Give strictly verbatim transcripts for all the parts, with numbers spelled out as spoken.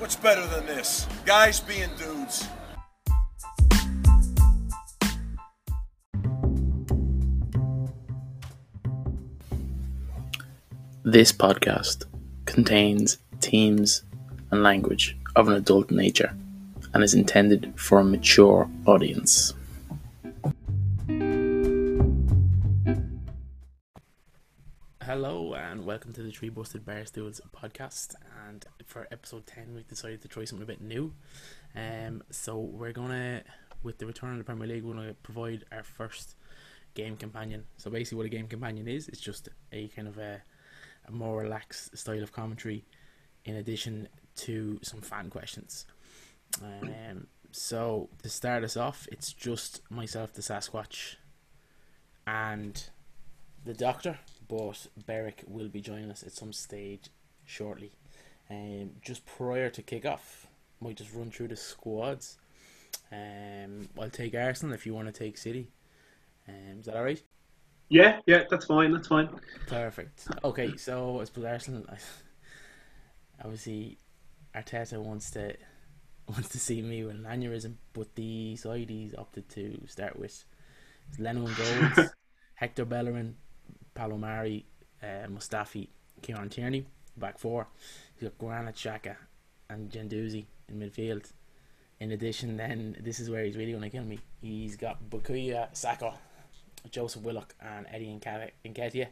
What's better than this? Guys being dudes. This podcast contains themes and language of an adult nature and is intended for a mature audience. Hello and welcome to the Three Busted Barstools podcast, and for episode ten we decided to try something a bit new. Um, so we're going to, with the return of the Premier League, we're going to provide our first game companion. So basically what a game companion is, it's just a kind of a, a more relaxed style of commentary in addition to some fan questions. Um, so to start us off, it's just myself, the Sasquatch, and the Doctor. But Beric will be joining us at some stage shortly. Um, just prior to kick-off, might just run through the squads. Um, I'll take Arsenal if you want to take City. Um, is that all right? Yeah, yeah, that's fine, that's fine. Perfect. Okay, so I suppose Arsenal, obviously Arteta wants to wants to see me with an aneurysm, but the side he's opted to start with is Leno and Goals, Hector Bellerin, Pablo Marí, uh, Mustafi, Kieran Tierney, back four. He's got Granit Xhaka and Genduzi in midfield. In addition, then, this is where he's really going to kill me. He's got Bukayo Saka, Joseph Willock, and Eddie Nketiah.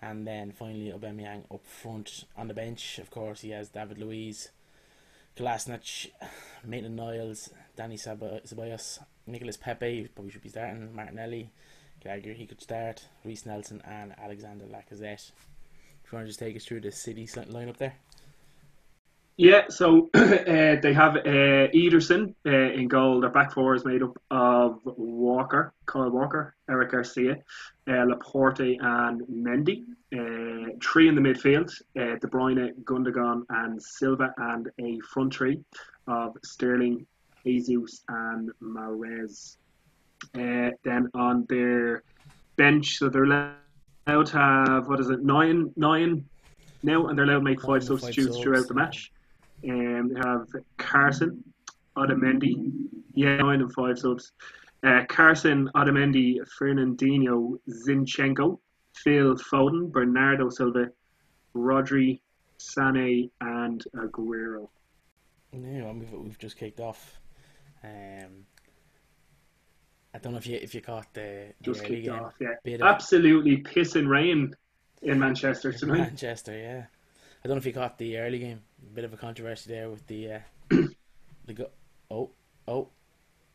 And then finally, Aubameyang up front. On the bench, of course, he has David Luiz, Kolasinac, Maitland-Niles, Dani Ceballos, Nicolas Pepe, who probably should be starting, Martinelli. Gallagher, he could start, Reece Nelson and Alexander Lacazette. If you want to just take us through the City lineup there? Yeah, so uh, they have uh, Ederson uh, in goal. Their back four is made up of Walker, Kyle Walker, Eric Garcia, uh, Laporte and Mendy. Uh, three in the midfield, uh, De Bruyne, Gundogan and Silva, and a front three of Sterling, Jesus and Mahrez. Uh, then on their bench, so they're allowed to have, what is it, nine nine now, and they're allowed to make five substitutes five throughout the match. Um, they have Carson, Otamendi, yeah, nine and five subs. Uh, Carson, Otamendi, Fernandinho, Zinchenko, Phil Foden, Bernardo Silva, Rodri, Sané, and Aguero. Yeah, we've, we've just kicked off. Um... I don't know if you if you caught the, the just kicked off, yeah. Bit of absolutely pissing rain in Manchester tonight. Manchester, yeah. I don't know if you caught the early game. A bit of a controversy there with the uh, the go- oh oh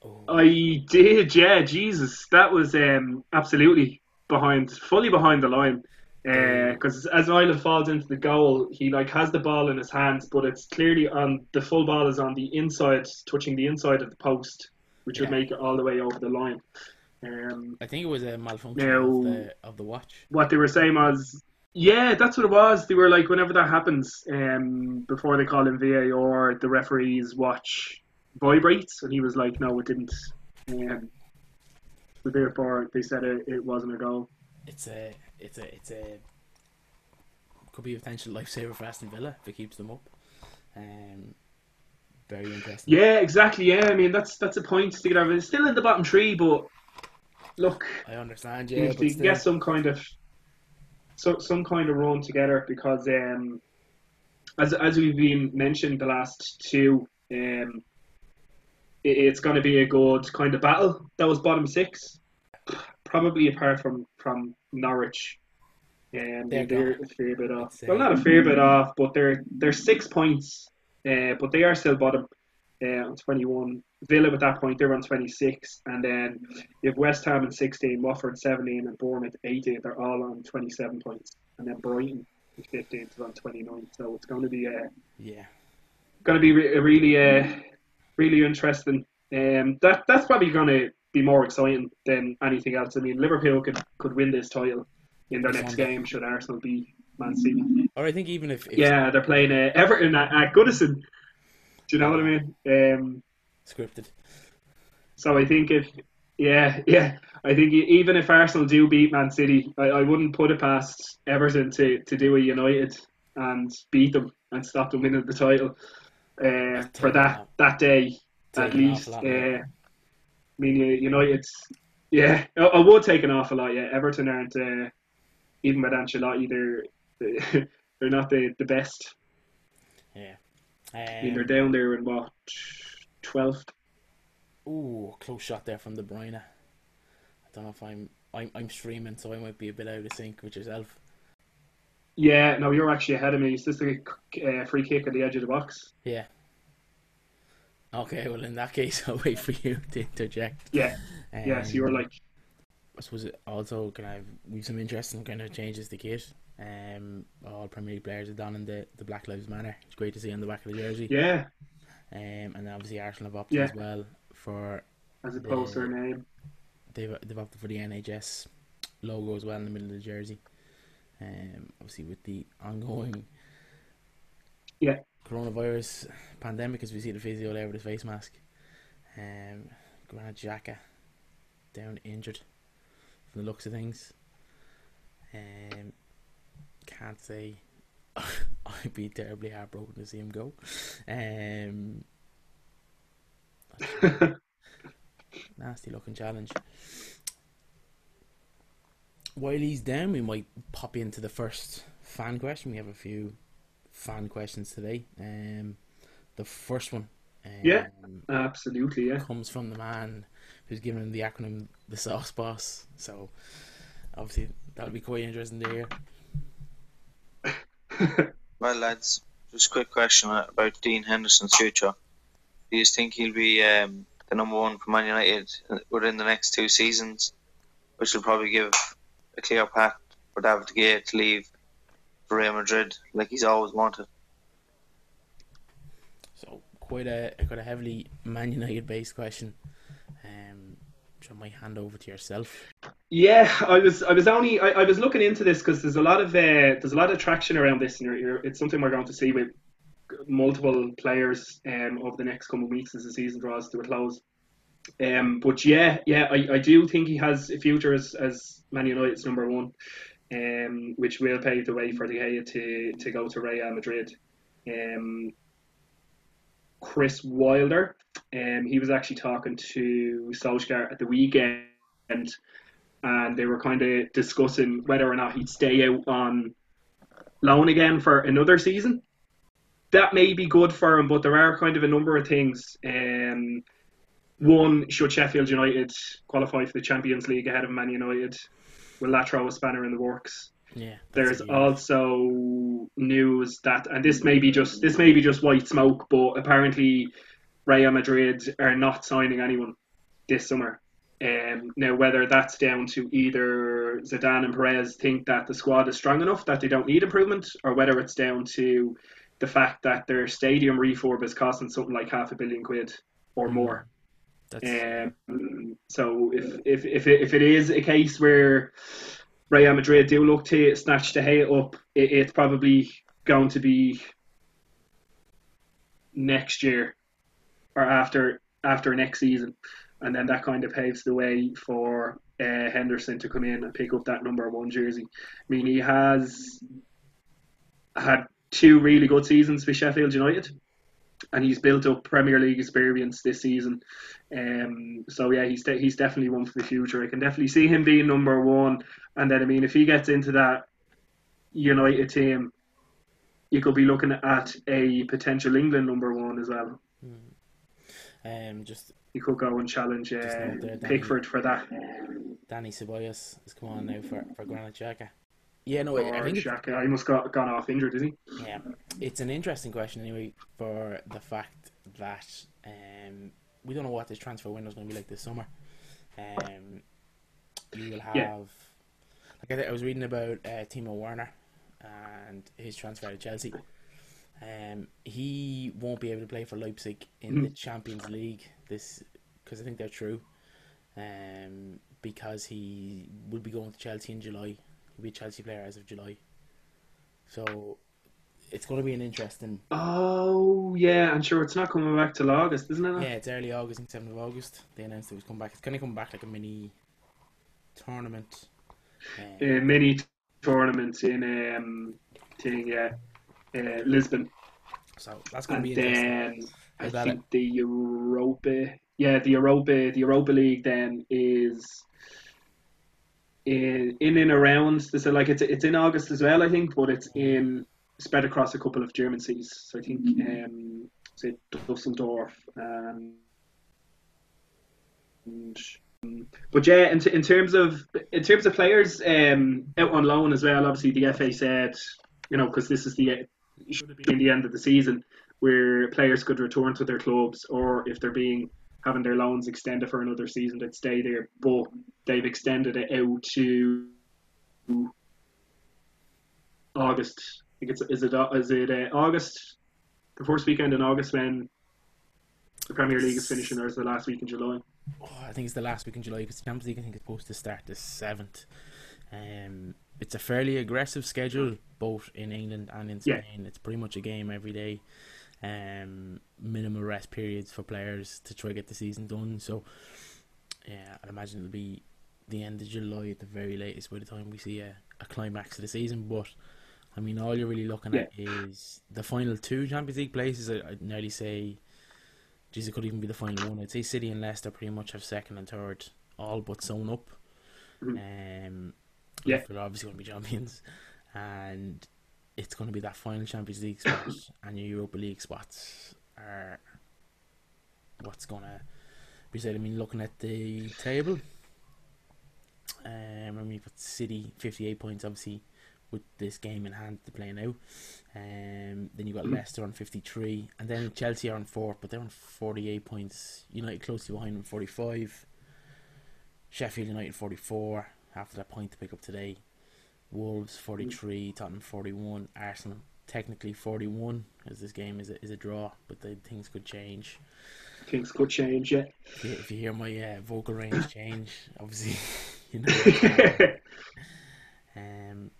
oh. I did, yeah. Jesus, that was um, absolutely behind, fully behind the line. Because uh, as Isla falls into the goal, he like has the ball in his hands, but it's clearly on the full ball is on the inside, touching the inside of the post, which yeah. would make it all the way over the line. Um, I think it was a malfunction now, of, the, of the watch. What they were saying was, yeah, that's what it was. They were like, whenever that happens, um, before they call in V A R, the referee's watch vibrates. And he was like, no, it didn't. Um, so therefore, they said it, it wasn't a goal. It's a, it's a, it's a, could be a potential lifesaver for Aston Villa if it keeps them up. Um. Very interesting. Yeah, exactly. Yeah, I mean that's that's a point to get out of it. It's still in the bottom three, but look, I understand. Yeah, if they still get some kind of so, some kind of run together, because um, as as we've been mentioned the last two, um, it, it's going to be a good kind of battle. That was bottom six, probably apart from from Norwich. Um, they're, they're a fair bit off. Well, not a fair bit off, but they're they're six points. Uh, but they are still bottom uh, on twenty-one Villa at that point, they're on twenty-six, and then you have West Ham in sixteen, Watford seventeen, and Bournemouth eighteen. They're all on twenty-seven points, and then Brighton in fifteenth is on twenty-nine. So it's going to be a yeah, going to be a really uh, really interesting. Um, that that's probably going to be more exciting than anything else. I mean, Liverpool could could win this title in their next game should Arsenal beat Man City. Or I think even if, if yeah, they're playing uh, Everton at, at Goodison. Do you know what I mean? Um, Scripted. So I think if yeah yeah I think even if Arsenal do beat Man City, I, I wouldn't put it past Everton to, to do a United and beat them and stop them winning the title uh, for that that day at least. Uh, I mean United's yeah I, I would take an awful lot. Yeah, Everton aren't uh, even with Ancelotti they're they're not the, the best. Yeah, um, I mean, they're down there in what. twelfth. Ooh, close shot there from De Bruyne. I don't know if I'm, I'm I'm streaming, so I might be a bit out of sync with yourself. Yeah, no, you're actually ahead of me. Is this a uh, free kick at the edge of the box? Yeah. Okay, well in that case, I'll wait for you to interject. Yeah. Um, yeah, so you're like. I suppose it also can have we've some interesting kind of changes to kit. Um, all Premier League players are done in the the Black Lives Matter. It's great to see on the back of the jersey. Yeah. Um, and obviously Arsenal have opted yeah. as well for as opposed to their name. They've they've opted for the N H S logo as well in the middle of the jersey. Um, obviously with the ongoing yeah coronavirus pandemic, as we see the physio there with his face mask. Um, Granit Xhaka down injured from the looks of things. Um, can't say. I'd be terribly heartbroken to see him go. Um, nasty looking challenge. While he's down, we might pop into the first fan question. We have a few fan questions today. Um, the first one, um, yeah, absolutely, yeah, comes from the man who's given him the acronym the Sauce Boss. So obviously that'll be quite interesting to hear. Well, lads, just a quick question about Dean Henderson's future. Do you think he'll be um, the number one for Man United within the next two seasons, which will probably give a clear path for David De Gea to leave for Real Madrid, like he's always wanted? So, quite a quite a heavily Man United-based question. Um, which I might hand over to yourself. Yeah, I was I was only I, I was looking into this because there's a lot of uh, there's a lot of traction around this, and you're, you're, it's something we're going to see with multiple players um, over the next couple of weeks as the season draws to a close. Um, but yeah, yeah, I, I do think he has a future as, as Man United's number one, um, which will pave the way for De Gea to to go to Real Madrid. Um, Chris Wilder, um, he was actually talking to Solskjaer at the weekend. And they were kind of discussing whether or not he'd stay out on loan again for another season. That may be good for him, but there are kind of a number of things. Um, one, should Sheffield United qualify for the Champions League ahead of Man United? Will that throw a spanner in the works? Yeah. There's good. Also news that, and this may be just this may be just white smoke, but apparently Real Madrid are not signing anyone this summer. Um, now, whether that's down to either Zidane and Perez think that the squad is strong enough that they don't need improvement, or whether it's down to the fact that their stadium refurb is costing something like half a billion quid or more. That's... Um, so if if if it, if it is a case where Real Madrid do look to snatch De Gea up, it, it's probably going to be next year or after after next season. And then that kind of paves the way for uh, Henderson to come in and pick up that number one jersey. I mean, he has had two really good seasons with Sheffield United, and he's built up Premier League experience this season. Um, so, yeah, he's, de- he's definitely one for the future. I can definitely see him being number one. And then, I mean, if he gets into that United team, you could be looking at a potential England number one as well. Mm. Um, just... You could go and challenge uh, there, Danny, Pickford for that. Dani Ceballos has come on now for, for Granit Xhaka. Yeah, no, or I think Xhaka. He must have gone off injured, is he? Yeah, it's an interesting question anyway, for the fact that um, we don't know what this transfer window is going to be like this summer. Um, you will have, yeah. like I, I was reading about uh, Timo Werner and his transfer to Chelsea. Um, he won't be able to play for Leipzig in mm. the Champions League this, because I think they're through. Um, because he will be going to Chelsea in July. He'll be a Chelsea player as of July. So it's going to be an interesting. Oh yeah, I'm sure it's not coming back till August, isn't it? Yeah, it's early August, I think seventh of August. They announced it was coming back. It's kind of coming back like a mini tournament. Um, a mini tournament in um thing, yeah, uh, Lisbon. So that's going to and be interesting. Then I think it? the Europa, yeah, the Europa, the Europa League then is. In, in and around, so like it's it's in August as well, I think, but it's in spread across a couple of German cities. So I think, mm-hmm. um, say Düsseldorf, um, and, but yeah, in in terms of in terms of players um, out on loan as well. Obviously, the F A said, you know, because this is the should have been the end of the season where players could return to their clubs, or if they're being having their loans extended for another season, they'd stay there, but they've extended it out to August. I think it's is it is it uh, August, the first weekend in August when the Premier League is finishing, or is it the last week in July? Oh, I think it's the last week in July because the Champions League I think is supposed to start the seventh. Um, it's a fairly aggressive schedule both in England and in Spain. Yeah. It's pretty much a game every day. Um, minimal rest periods for players to try to get the season done. So, yeah, I'd imagine it'll be the end of July at the very latest by the time we see a, a climax to the season. But, I mean, all you're really looking yeah. at is the final two Champions League places. I, I'd nearly say, geez, it could even be the final one. I'd say City and Leicester pretty much have second and third all but sewn up. Mm-hmm. Um, yeah. They're obviously going to be champions. And it's going to be that final Champions League spot and your Europa League spots are what's going to be said. I mean, looking at the table, um, I mean, you've got City fifty-eight points, obviously, with this game in hand to play now. Um, then you've got Leicester on fifty-three, and then Chelsea are on fourth, but they're on forty-eight points. United closely behind on forty-five. Sheffield United forty-four after that point to pick up today. Wolves forty-three, Tottenham forty-one, Arsenal technically forty-one, as this game is a, is a draw, but the, things could change. Things could change, yeah. If you, if you hear my uh, vocal range change, obviously, you know. um,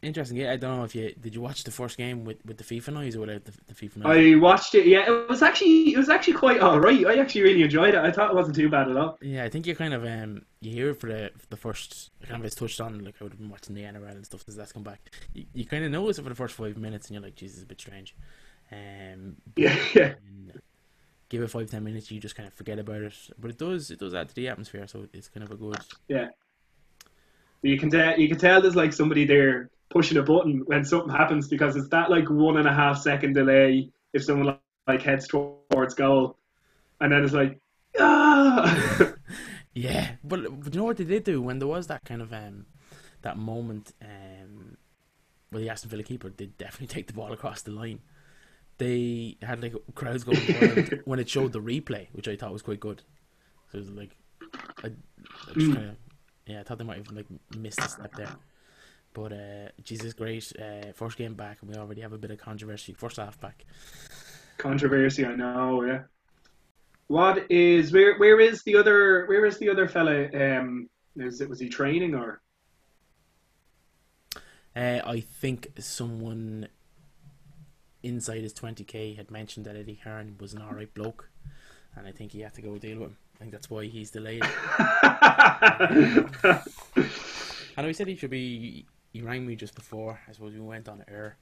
interesting, yeah. I don't know if you did you watch the first game with, with the FIFA noise or without the, the FIFA noise? I watched it, yeah. It was actually it was actually quite alright. I actually really enjoyed it. I thought it wasn't too bad at all. Yeah, I think you kind of um you hear it for the for the first kind of it's touched on. Like I would have been watching the N R L and stuff since that's come back. You, you kind of notice it for the first five minutes and you're like, Jesus, it's a bit strange. Um, yeah, yeah. Give it five ten minutes, you just kind of forget about it. But it does it does add to the atmosphere, so it's kind of a good. Yeah. You can tell you can tell there's like somebody there pushing a button when something happens because it's that like one and a half second delay if someone like, like heads towards goal and then it's like ah! Yeah, but, but you know what they did do when there was that kind of um that moment um where the Aston Villa keeper did definitely take the ball across the line. They had like crowds going wild when it showed the replay, which I thought was quite good. So it was like I, I just kind of yeah I thought they might have like missed a step there. But uh, Jesus, great uh, first game back, and we already have a bit of controversy. First half back. Controversy, I know. Yeah. What is where? Where is the other? Where is the other fella? Um, is it was he training or? Uh, I think someone inside his twenty K had mentioned that Eddie Hearn was an alright bloke, and I think he had to go deal with him. I think that's why he's delayed. I know he said he should be. He rang me just before, I suppose we went on air,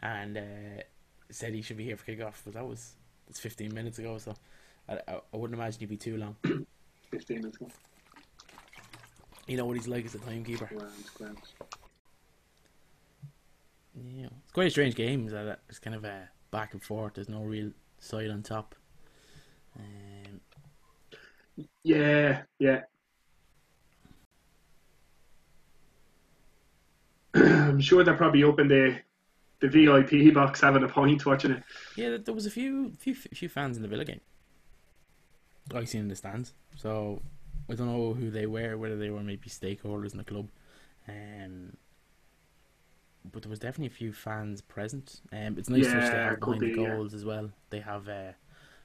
and uh, said he should be here for kickoff. But that was it's fifteen minutes ago, so I, I, I wouldn't imagine he'd be too long. Fifteen minutes ago. You know what he's like as a timekeeper. Grand, grand. Yeah, it's quite a strange game. That it's kind of a back and forth. There's no real side on top. Um, yeah, yeah. I'm sure they're probably up in the, the V I P box having a pint watching it. Yeah, there was a few few few fans in the Villa game. icing in the stands. So I don't know who they were, whether they were maybe stakeholders in the club, um, but there was definitely a few fans present. Um, it's nice yeah, to watch they have behind be, the goals yeah. as well. They have uh,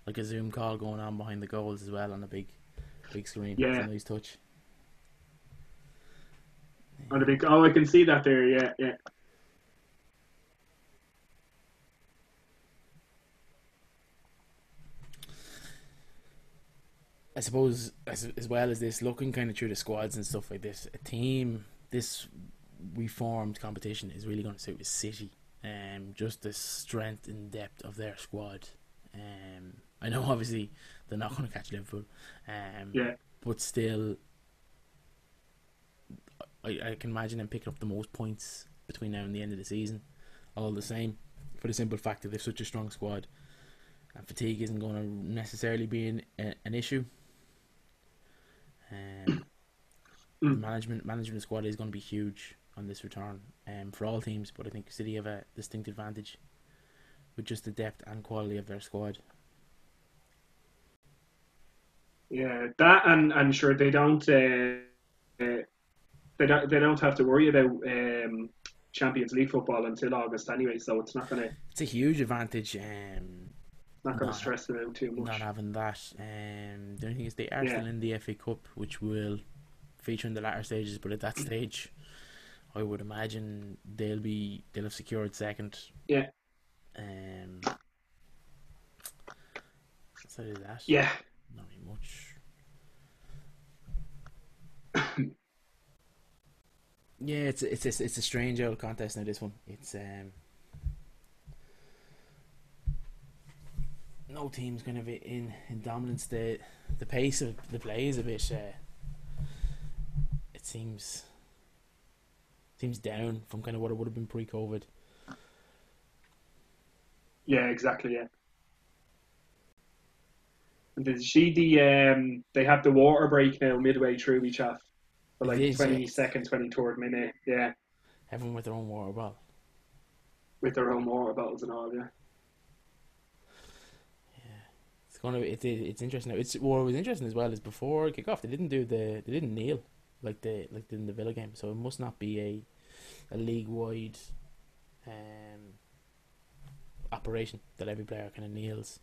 like a Zoom call going on behind the goals as well on a big, big screen. Yeah, it's a nice touch. On the big, oh, I can see that there. Yeah, yeah. I suppose as as well as this, looking kind of through the squads and stuff like this, a team this reformed competition is really going to suit with City. Um, just the strength and depth of their squad. Um, I know obviously they're not going to catch Liverpool. Um, yeah. But still, I I can imagine them picking up the most points between now and the end of the season. All the same, for the simple fact that they've such a strong squad, and fatigue isn't going to necessarily be an a, an issue. Um, management management squad is going to be huge on this return, um, for all teams, but I think City have a distinct advantage with just the depth and quality of their squad. Yeah, that and I'm sure they don't uh, uh, they don't they don't have to worry about um, Champions League football until August anyway, so it's not going to. It's a huge advantage. Um, Not going to stress them out too much. Not having that. Um, the only thing is they are yeah. still in the F A Cup, which will feature in the latter stages. But at that stage, I would imagine they'll be they'll have secured second. Yeah. Um. So do that. Yeah. Not really much. yeah, it's it's it's it's a strange old contest now. This one, it's um. No team's going to be in, in dominance. The the pace of the play is a bit. Uh, it seems seems down from kind of what it would have been pre-COVID. Yeah, exactly. Yeah. And did you see the um? They have the water break now midway through each half, for like is, twenty-second, yeah. twenty-third minute. Yeah. Everyone with their own water bottle. With their own water bottles and all, yeah. Gonna be, it, it, it's interesting. It's what was interesting as well is before kickoff they didn't do the they didn't kneel like the like in the Villa game, so it must not be a a league wide um, operation that every player kind of kneels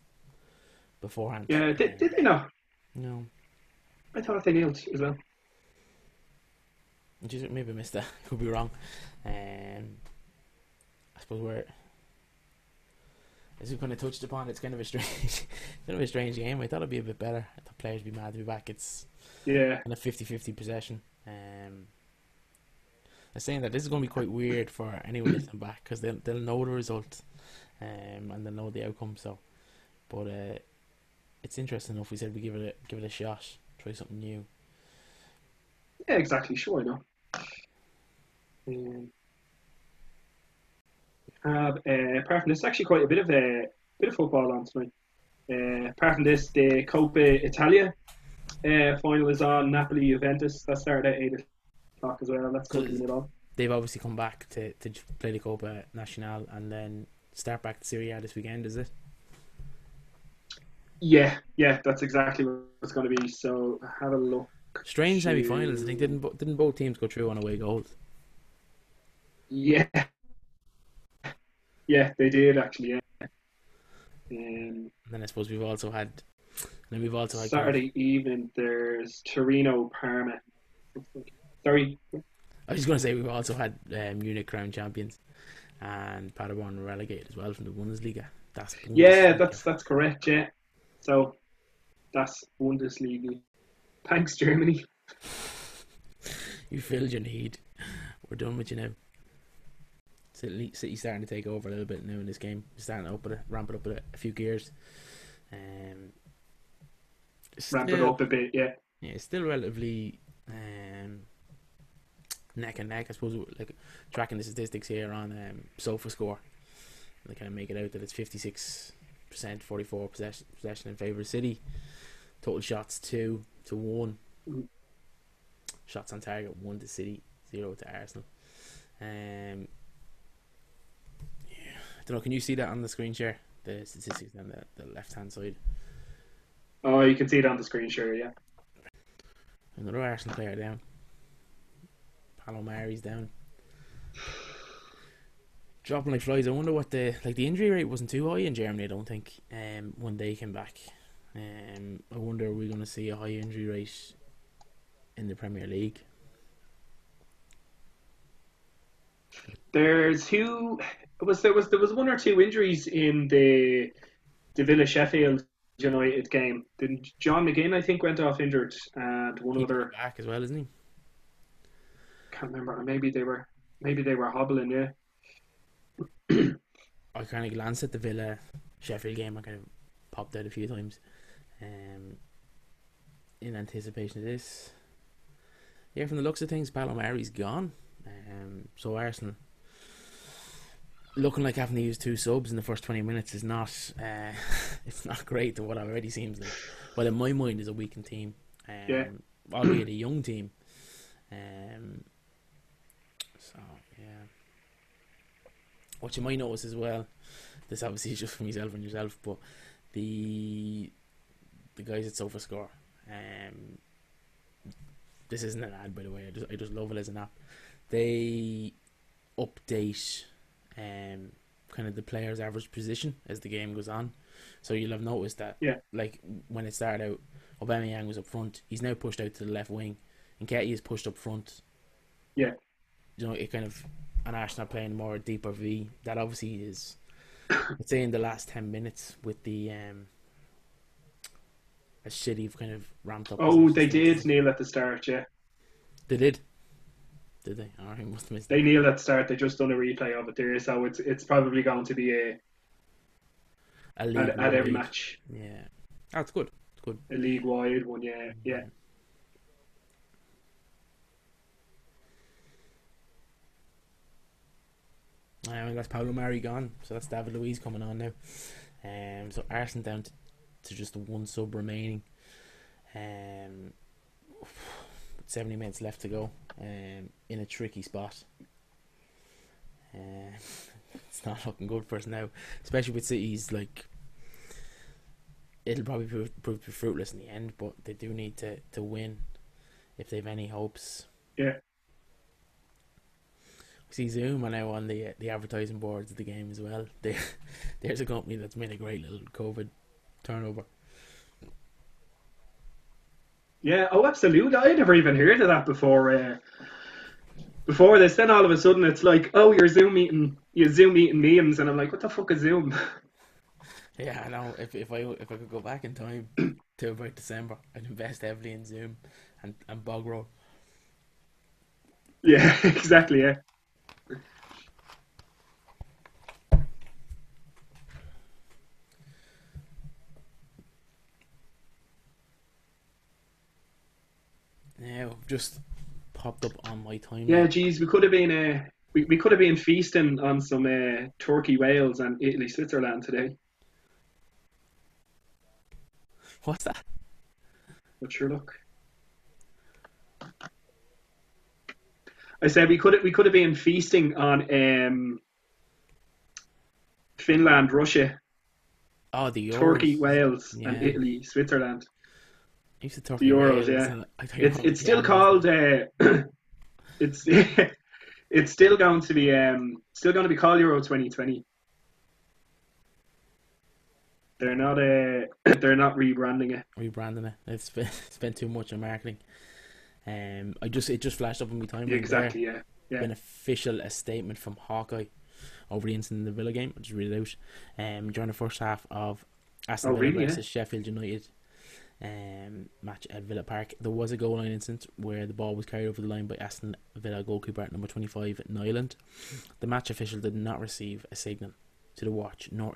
beforehand. Yeah, did, did they not? No, I thought they kneeled as well. Just maybe missed that. Could be wrong. Um, I suppose we're. As we've kind of touched upon, it's kind of a strange, kind of a strange game. I thought it'd be a bit better. I thought players would be mad to be back. It's yeah, kind of fifty-fifty possession. Um, I'm saying that this is going to be quite weird for anyone listening back because they'll they'll know the result, um, and they'll know the outcome. So, but uh, it's interesting enough. We said we give it a, give it a shot, try something new. Yeah, exactly. Sure, I know. Um, Have uh, apart from this, actually quite a bit of a uh, bit of football on tonight. Uh, apart from this, the Coppa Italia uh, final is on. Napoli Juventus that started at eight o'clock as well. That's cooking it on. They've obviously come back to to play the Coppa Nazionale and then start back to Serie A this weekend. Is it? Yeah, yeah, that's exactly what it's going to be. So have a look. Strange to... semi-finals. I think didn't didn't both teams go through on away goals? Yeah. Yeah, they did actually. Yeah. Um, and then I suppose we've also had. Then we've also had Saturday evening. There's Torino Parma. Sorry. I was just going to say we've also had um, Munich crown champions, and Paderborn relegated as well from the Bundesliga. That's Bundesliga. Yeah, that's that's correct. Yeah. So, that's Bundesliga. Thanks, Germany. You filled your need. We're done with you now. City's starting to take over a little bit now in this game. Starting to up with it, ramp it up with a few gears. Um, ramp still, it up a bit, yeah. Yeah, it's still relatively um, neck and neck. I suppose like tracking the statistics here on um, SofaScore, they kind of make it out that it's fifty-six percent, forty-four possession, possession in favour of City. Total shots two to one. Shots on target one to City, zero to Arsenal. Um. I don't know, can you see that on the screen share? The statistics on the, the left hand side. Oh, you can see it on the screen, sure, yeah. Another Arsenal player down. Pablo Marí's down. Dropping like flies. I wonder what the like the injury rate wasn't too high in Germany, I don't think, um, when they came back. Um, I wonder are we going to see a high injury rate in the Premier League? There's who was there was there was one or two injuries in the the Villa Sheffield United game. Didn't John McGinn, I think, went off injured, and one he other back as well, isn't he? Can't remember. Maybe they were maybe they were hobbling. Yeah. I kind of glanced at the Villa Sheffield game. I kind of popped out a few times, um, in anticipation of this. Yeah, from the looks of things, Pablo Marí's gone. Um, so Arsenal looking like having to use two subs in the first twenty minutes is not uh, it's not great to what it already seems like. Well, in my mind, is a weakened team, um, yeah. albeit a young team. Um, so yeah, what you might notice as well, this obviously is just for myself and yourself, but the the guys at SofaScore. Um, this isn't an ad, by the way. I just I just love it as an app. They update um, kind of the player's average position as the game goes on. So you'll have noticed that, yeah. like when it started out, Aubameyang was up front. He's now pushed out to the left wing. Nketiah is pushed up front. Yeah. You know, it kind of, and Arsenal playing more deeper V. That obviously is, I'd say in the last ten minutes with the, um, a shitty kind of ramped up. Oh, they did kneel at the start, yeah. They did. Did they? Oh, I must have missed they kneeled at the start. They just done a replay of it there, so it's it's probably going to be a, a league at, at every match. Yeah, that's good. It's good. A league wide one, yeah, yeah. I mean, that's Pablo Marí gone, so that's David Luiz coming on now. Um, so Arsenal down to, to just the one sub remaining. Um, seventy minutes left to go. Um, in a tricky spot. Uh, it's not looking good for us now, especially with City's like. It'll probably prove, prove to be fruitless in the end, but they do need to, to win if they've any hopes. Yeah. We see Zoom are now on the the advertising boards of the game as well. They, there's a company that's made a great little COVID turnover. Yeah, oh, absolutely. I never even heard of that before. Uh, before this, then all of a sudden it's like, oh, you're Zoom eating, you're Zoom eating memes, and I'm like, what the fuck is Zoom? Yeah, I know. If if I if I could go back in time to about December, I'd invest heavily in Zoom and and Bog Roll. Yeah, exactly. Yeah. Now just popped up on my timeline. Yeah, geez, we could have been uh, we we could have been feasting on some uh, Turkey, Wales, and Italy, Switzerland today. What's that? What's your look? I said we could we could have been feasting on um, Finland, Russia. Oh, the Euros. Turkey, Wales, yeah. And Italy, Switzerland. Used to talk the Euros, yeah. It's it's still called. Uh, it's it's still going to be um still going to be called Euro twenty twenty. They're not uh they're not rebranding it. Rebranding it. They've spent, spent too much on marketing. Um, I just it just flashed up in my timeline. Yeah, exactly. There. Yeah. Yeah. An official a statement from Hawkeye over the incident in the Villa game. I'll just read it out. Um, during the first half of Aston Villa oh, really, versus yeah? Sheffield United. Um, match at Villa Park, there was a goal line incident where the ball was carried over the line by Aston Villa goalkeeper number twenty-five, Nyland. The match official did not receive a signal to the watch nor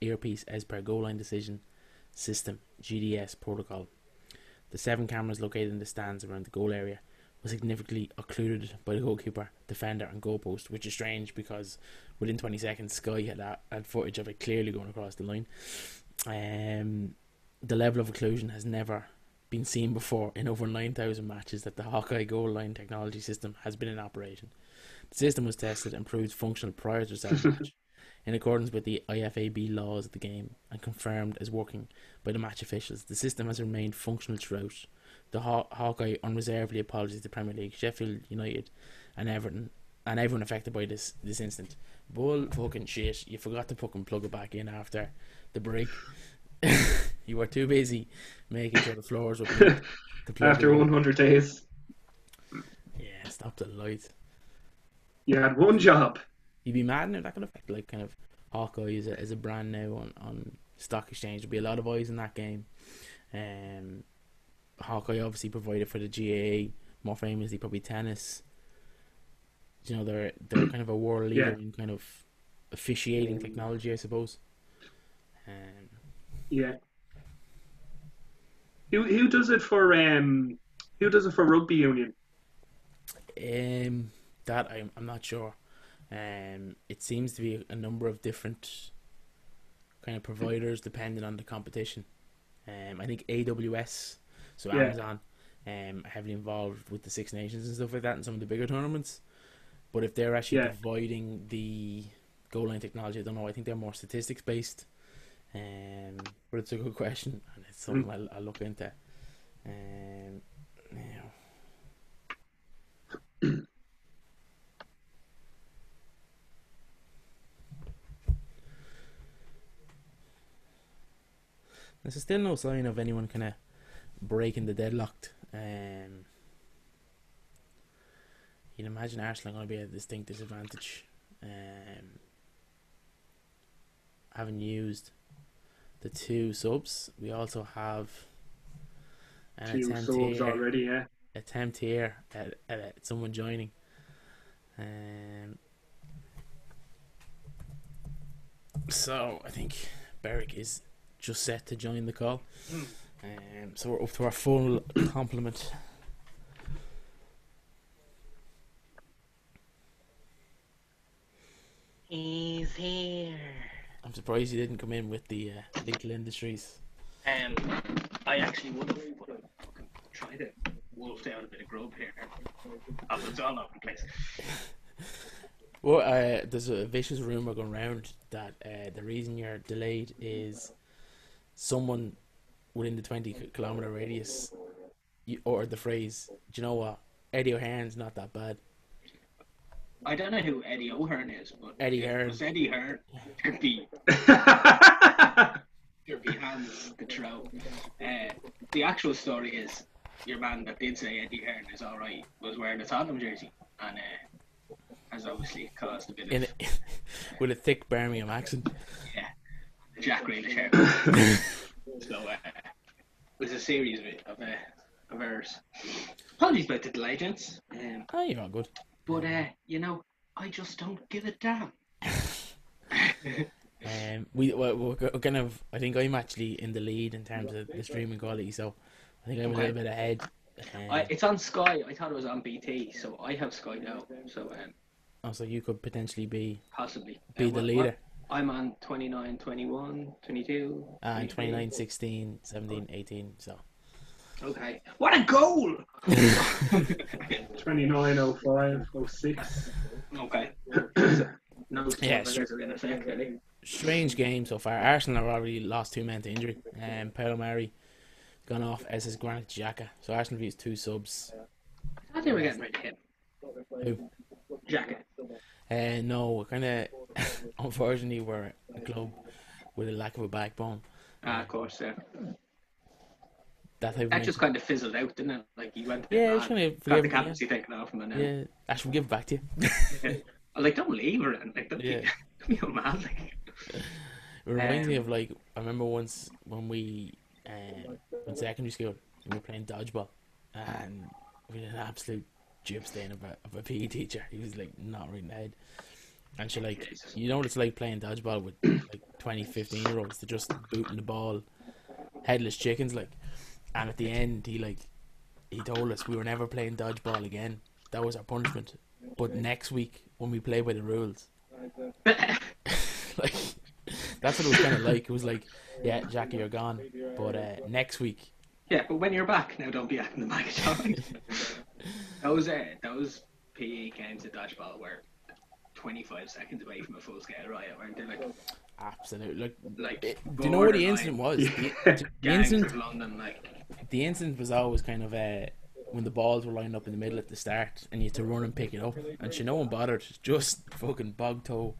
earpiece as per goal line decision system G D S protocol. The seven cameras located in the stands around the goal area were significantly occluded by the goalkeeper, defender and goalpost, which is strange because within twenty seconds Sky had, had footage of it clearly going across the line. Um... The level of occlusion has never been seen before in over nine thousand matches that the Hawkeye goal line technology system has been in operation. The system was tested and proved functional prior to the second match. in accordance with the I F A B laws of the game and confirmed as working by the match officials. The system has remained functional throughout. The Haw- Hawkeye unreservedly apologies to Premier League, Sheffield United and Everton and everyone affected by this this incident. Bull fucking shit, you forgot to fucking plug it back in after the break. You were too busy making sure the floors were clean to plug after it one hundred in. Days. Yeah, stop the light. You had one job. You'd be mad now. That could affect like kind of Hawkeye as a, as a brand now on, on stock exchange. There'd be a lot of eyes in that game. Um, Hawkeye obviously provided for the G A A, more famously probably tennis. You know, they're they're kind of a world leader yeah. in kind of officiating technology, I suppose. Um, yeah. Who who does it for? Um, who does it for rugby union? Um, that I'm I'm not sure. Um, it seems to be a number of different kind of providers depending on the competition. Um, I think A W S, so yeah. Amazon, um, heavily involved with the Six Nations and stuff like that, and some of the bigger tournaments. But if they're actually yeah. providing the goal line technology, I don't know. I think they're more statistics based. Um, but it's a good question, and it's something mm. I'll, I'll look into. Um, yeah. There's still no sign of anyone kind of breaking the deadlock. Um, you'd imagine Arsenal are going to be at a distinct disadvantage. Um, having used the two subs, we also have an two attempt subs here, already, yeah. attempt here at, at, at someone joining. Um, so I think Berwick is just set to join the call. Um, so we're up to our full complement. He's here. I'm surprised you didn't come in with the uh, Little Industries. Um, I actually would have, but I fucking tried to wolf down a bit of grub here. I was all over the place. Well, uh, there's a vicious rumour going around that uh, the reason you're delayed is someone within the twenty kilometre radius uttered the phrase, do you know what, Eddie O'Hearn's not that bad. I don't know who Eddie O'Hearn is, but Eddie Hearn. If Eddie Hearn, there'd be, there'd be hands to throw. Uh, the actual story is your man that did say Eddie Hearn is alright was wearing a Tottenham jersey and uh, has obviously caused a bit of... In a, with a thick Birmingham accent. Yeah. Jack Grealish hair. So uh, it was a series of uh, of errors. Apologies about the delay, gents. Um, oh, you're all good. But uh, you know, I just don't give a damn. um, we we're, we're kind of. I think I'm actually in the lead in terms of the streaming quality, so I think I'm okay. a little bit ahead. Um, I, it's on Sky. I thought it was on B T, so I have Sky now. So um. Oh, so you could potentially be possibly be uh, the well, leader. Well, I'm on twenty-nine, twenty-one, twenty-two. Ah, uh, twenty-nine, sixteen, seventeen, eighteen, so. Okay. What a goal! twenty-nine, oh five, oh six. Okay. No, yeah, really. Strange game so far. Arsenal have already lost two men to injury. Um, Pablo Marí gone off as is Granit Xhaka. So Arsenal used two subs. I thought they were getting rid of him. Who? Xhaka. Uh, no, kind of. Unfortunately, we're a club with a lack of a backbone. Ah, of course, yeah. That, type that of just kind of fizzled out, didn't it? Like he went. Yeah, it's kind of. Got the captaincy taken off him, and then. Yeah, I should give it back to you. Yeah. Like, don't leave her, and like, don't yeah. be, don't be mad. Like. It reminds um, me of like I remember once when we, um, in secondary school, we were playing dodgeball, and we had an absolute jib stain of a, of a P E teacher. He was like not right in the head. And she like, you know what it's like playing dodgeball with like twenty, fifteen year olds, they're just booting the ball, headless chickens like. And at the end, he like, he told us we were never playing dodgeball again. That was our punishment. But next week, when we play by the rules, like that's what it was kind of like. It was like, yeah, Jackie, you're gone, but uh, next week. Yeah, but when you're back, now don't be acting the mag. Those uh, those P E games of dodgeball were. twenty-five seconds away from a full-scale riot, weren't they? Like, absolutely. Like, like it, do you know what the incident was? Yeah. The, the incident of London, like the incident was always kind of uh, when the balls were lined up in the middle at the start, and you had to run and pick it up, and she no one bothered, just fucking bog toe.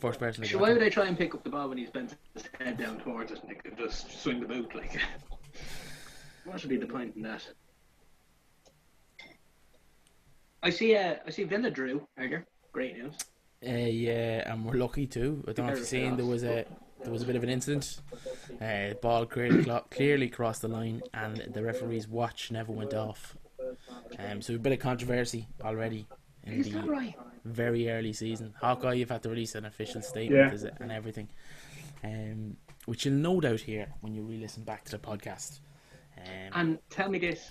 First person. So why would I try and pick up the ball when he's bent his head down towards us and they could just swing the boot? Like, what should be the point in that? I see. Uh, I see Villa drew earlier. Great news. Uh, yeah, and we're lucky too. I don't know if you've seen there was a there was a bit of an incident. Uh, ball clearly, clearly crossed the line, and the referee's watch never went off. Um, so a bit of controversy already in Is the that right? very early season. Hawkeye, you've had to release an official statement yeah. and everything, um, which you'll no doubt hear when you re-listen back to the podcast. Um, and tell me this.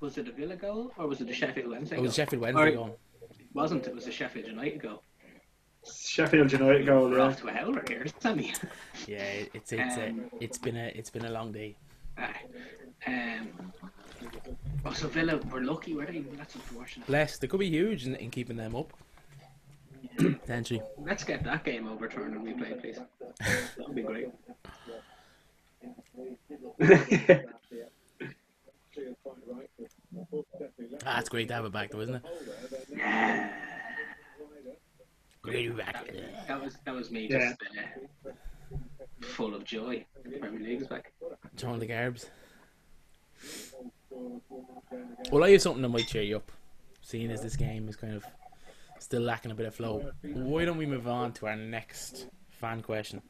Was it a Villa goal or was it a Sheffield Wednesday goal? It was a Sheffield Wednesday goal. It wasn't, it was a Sheffield United goal. Sheffield United goal, yeah. We're off to a howler here, isn't it? Yeah, it's it's um, a, it's been a it's been a long day. Uh, um, oh, so Villa were lucky, were they? That's unfortunate. Blessed, they could be huge in, in keeping them up. Potentially. Let's get that game overturned and replayed, please. That would be great. Ah, it's great to have it back though, isn't it? Yeah. Great to be back. That, that was that was me yeah. just uh, full of joy. Premier League's back. Join the Garbs. Well, I have something that might cheer you up, seeing as this game is kind of still lacking a bit of flow. Why don't we move on to our next fan question?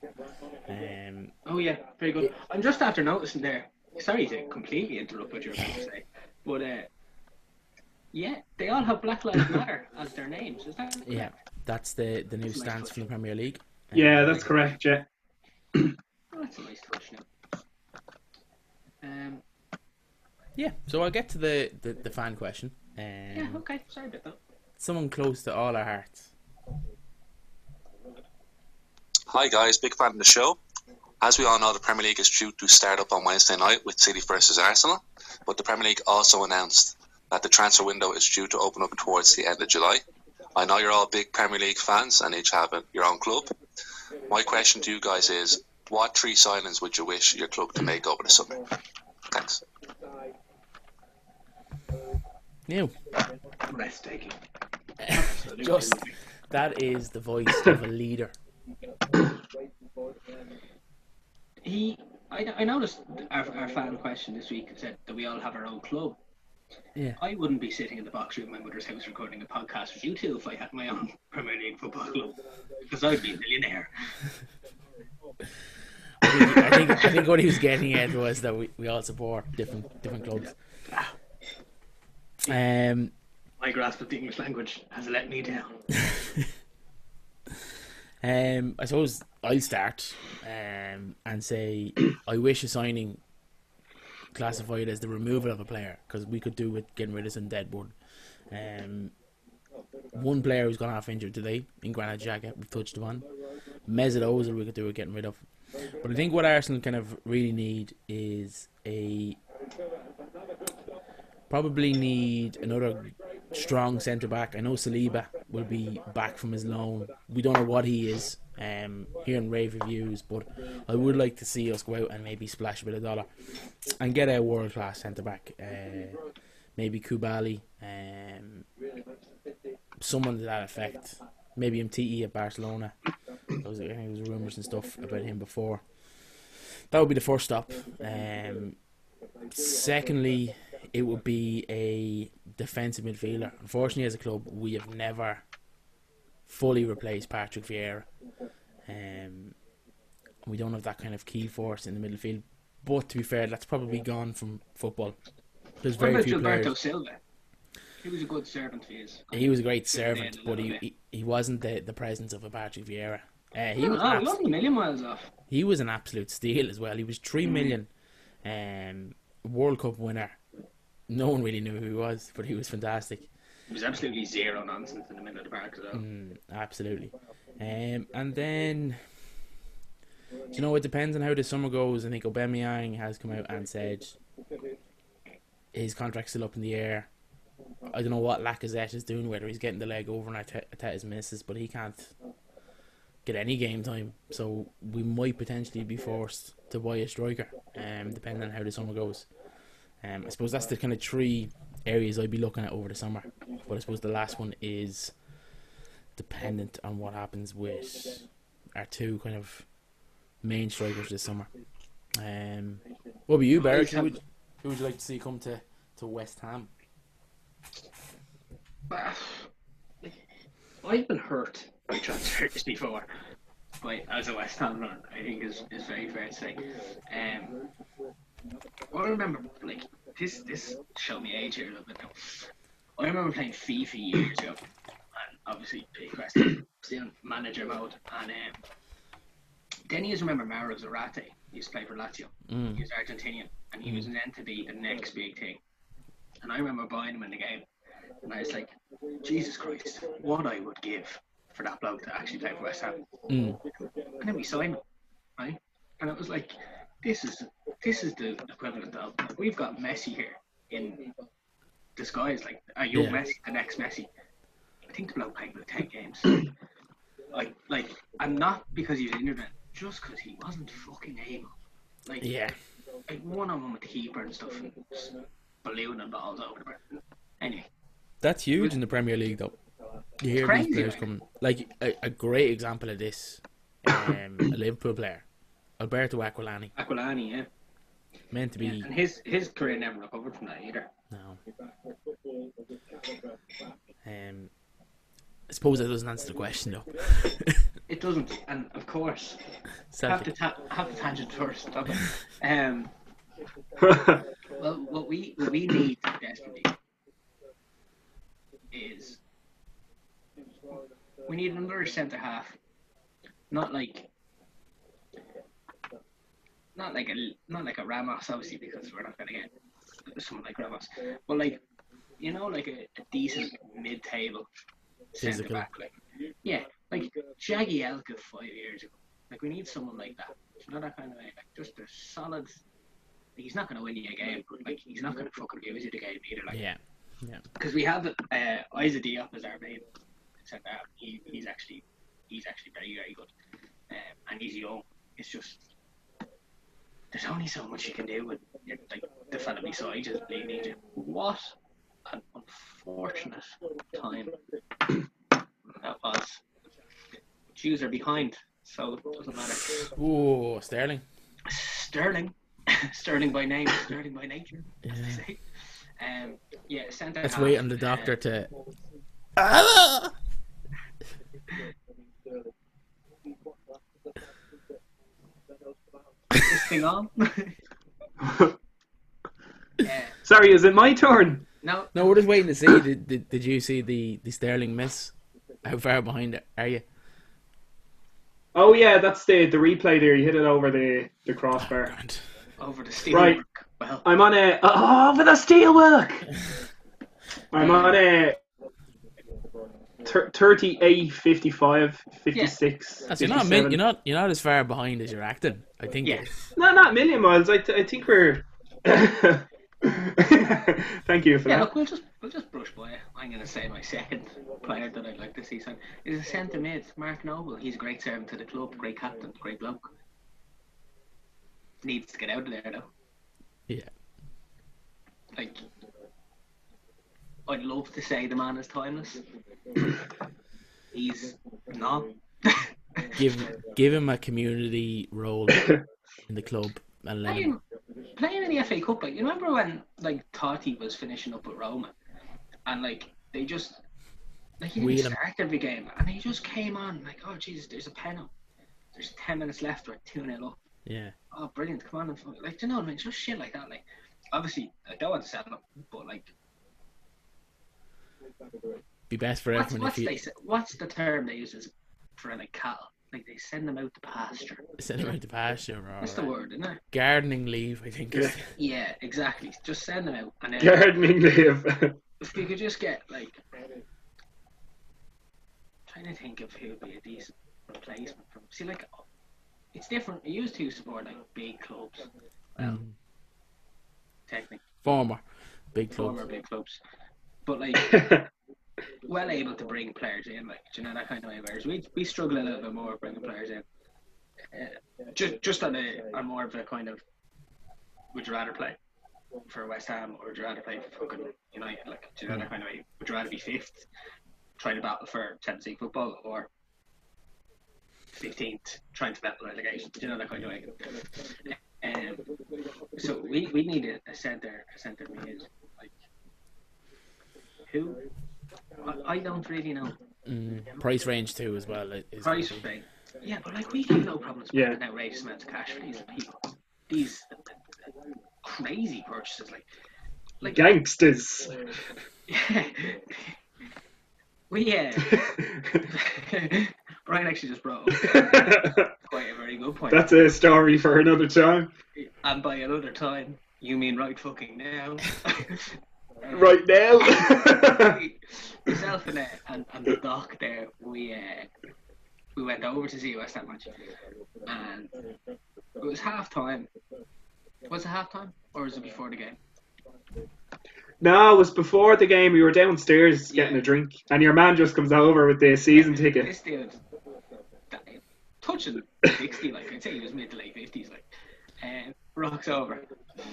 Um, oh yeah, very good. I'm just after noticing there. Sorry to completely interrupt what you were about to say, but uh, yeah, they all have Black Lives Matter as their names, is that correct? Yeah, that's the, the new that's stance nice from the Premier League. Um, yeah, that's correct, yeah. Oh, that's a nice touch now. Um, yeah, so I'll get to the, the, the fan question. Um, yeah, okay, sorry about that. Someone close to all our hearts. Hi guys, big fan of the show. As we all know, the Premier League is due to start up on Wednesday night with City versus Arsenal, but the Premier League also announced that the transfer window is due to open up towards the end of July. I know you're all big Premier League fans and each have your own club. My question to you guys is, what three signings would you wish your club to make over the summer? Thanks. Neil. Rest taking. Just, that is the voice of a leader. He, I, I noticed our, our fan question this week said that we all have our own club. Yeah. I wouldn't be sitting in the box room at my mother's house recording a podcast with you two if I had my own Premier League football club, because I'd be a millionaire. I, think, I, think, I think what he was getting at was that we, we all support different different clubs. Yeah. Um, my grasp of the English language has let me down. Um, I suppose I'll start um, and say I wish a signing classified as the removal of a player, because we could do with getting rid of some deadwood. Um, one player who's gone off injured today in Granit Xhaka, we've touched upon. Mesut Ozil we could do with getting rid of. But I think what Arsenal kind of really need is a probably need another strong centre back. I know Saliba will be back from his loan. We don't know what he is. Um, hearing rave reviews, but I would like to see us go out and maybe splash a bit of dollar and get a world class centre back. Uh, maybe Koulibaly, um, someone to that effect. Maybe M T E at Barcelona. There was, I think there was rumours and stuff about him before. That would be the first stop. Um, secondly, it would be a defensive midfielder. Unfortunately, as a club, we have never fully replaced Patrick Vieira. Um, we don't have that kind of key force in the midfield. But to be fair, that's probably gone from football. There's very few players. What about Gilberto Silva? He was a good servant for his. He was a great servant, but he, he he wasn't the the presence of a Patrick Vieira. Uh, he was oh, abs- a million miles off. He was an absolute steal as well. He was three million, um, World Cup winner. No one really knew who he was, but he was fantastic. It was absolutely zero nonsense in the middle of the park as well. Mm, absolutely. Um, and then, you know, it depends on how the summer goes. I think Aubameyang has come out and said his contract's still up in the air. I don't know what Lacazette is doing, whether he's getting the leg over and Arteta's misses, but he can't get any game time. So we might potentially be forced to buy a striker, um, depending on how the summer goes. Um, I suppose that's the kind of three areas I'd be looking at over the summer. But I suppose the last one is dependent on what happens with our two kind of main strikers this summer. Um, what about you, Barry? Who would, who would you like to see come to, to West Ham? I've been hurt by transfers before, but as a West Ham run, I think is is very fair to say. Um, I remember, like, this this showed me age here a little bit now. I remember playing FIFA years ago, and obviously big West Ham still manager mode, and um, then you just remember Mauro Zarate. He used to play for Lazio. Mm. He was Argentinian, and he was meant to be the next big thing. And I remember buying him in the game, and I was like, Jesus Christ, what I would give for that bloke to actually play for West Ham. Mm. And then we signed him, right? And it was like, this is this is the equivalent of, we've got Messi here in disguise, like a young yeah. Messi, the next Messi. I think the bloke played with ten games. like, like, and not because he was injured, just because he wasn't fucking able. Like, yeah. like one on one with the keeper and stuff, and balloon and balls over the place. Anyway. That's huge in the Premier League, though. You hear crazy, these players right? coming. Like, a, a great example of this, um, a Liverpool player, Alberto Aquilani. Aquilani, yeah. Meant to be... Yeah, and his, his career never recovered from that either. No. Um, I suppose that doesn't answer the question, though. It doesn't, and of course, have to, ta- have to tangent first. Um, well, what we, what we need desperately... is we need another centre half, not like not like a not like a Ramos, obviously, because we're not gonna get someone like Ramos, but like, you know, like a, a decent mid-table centre back, like, yeah, like Jagielka five years ago. Like, we need someone like that, not that kind of way, like just a solid. Like, he's not gonna win you a game, but like he's not gonna fucking lose you the game either. Like, yeah. Yeah, because we have uh, Isa Diop as our main centre half. He he's actually he's actually very very good, um, and he's young. It's just there's only so much you can do with, like, the fella beside you. What an unfortunate time that was. Jews are behind, so it doesn't matter. Ooh, Sterling. Sterling, Sterling by name, Sterling by nature. Yeah. As they say. Um, yeah, centre Let's half, wait on the doctor um, to. Ah! Is this thing on? Yeah. Sorry, is it my turn? No, no, we're just waiting to see. Did Did, did you see the, the Sterling miss? How far behind are you? Oh yeah, that's the the replay there. You hit it over the the crossbar. Oh, God. Over the steel. Right. Well, I'm on a oh for the steelwork. I'm on a thirty-eight, fifty-five, fifty-six. Yeah. You're not min- you're not you're not as far behind as you're acting. I think. Yeah. No, not a million miles. I, th- I think we're. Thank you for yeah, that. Yeah, look, we'll just we'll just brush by it. I'm going to say my second player that I'd like to see sign is a centre mid, Mark Noble. He's a great servant to the club, great captain, great bloke. Needs to get out of there though. Yeah. Like, I'd love to say the man is timeless. He's not. give give him a community role in the club and let him playing in the F A Cup. Like, you remember when, like, Totti was finishing up at Roma, and like they just like he didn't start every game, and he just came on like, oh Jesus, there's a penalty. There's ten minutes left. We're two nil up. Yeah. Oh, brilliant! Come on, and fuck. Like, do you know what I mean? Just shit like that. Like, obviously, I don't want to sell them, but like, be best for what's, everyone. What's, if you... what's the term they use is for like cattle? Like, they send them out to pasture. Send them out to pasture. What's the word, isn't it? Gardening leave, I think. Yeah, yeah, exactly. Just send them out. And then, gardening leave. If we could just get like, I'm trying to think of who would be a decent replacement for. See, like. It's different. It used to support like big clubs. Well, um, technically, former big clubs. Former big clubs. But like, well able to bring players in, like, you know, that kind of way. Whereas we we struggle a little bit more bringing players in. Uh, just just on a on more of a kind of, would you rather play for West Ham or would you rather play for fucking United? Like, do you know that kind of way? Would you rather be fifth, trying to battle for Champions League football, or fifteenth, trying to battle relegation? Do you know that kind of way? Um, so we we need a, a centre a centre mid, like who I, I don't really know. Mm, price range too as well. Is price range. Yeah, but like we have no problems yeah. with an outrageous amount of cash for these people. These crazy purchases, like like gangsters. Yeah. Well, yeah. Brian actually just brought up um, quite a very good point. That's a story for another time. And by another time, you mean right fucking now. um, right now? we, myself and, uh, and, and the doc there, we uh, we went over to see West Ham match. And it was half time. Was it half time? Or was it before the game? No, it was before the game. We were downstairs yeah. getting a drink, and your man just comes over with the season yeah, ticket. This dude, touching sixty, like I'd say he was mid to late fifties, like, and um, rocks over.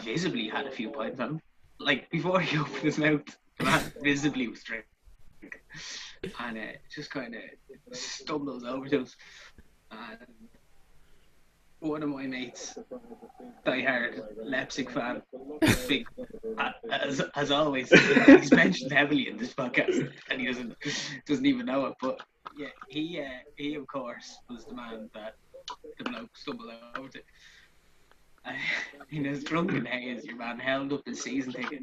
Visibly had a few pints on him, like before he opened his mouth. The man visibly was drinking, and uh, just kind of stumbles over to us. And one of my mates, diehard Leipzig fan, big, as as always, he's mentioned heavily in this podcast, and he doesn't doesn't even know it. But yeah, he uh, he of course was the man that the bloke stumbled over to. Uh, in his drunken haze, your man held up his season ticket.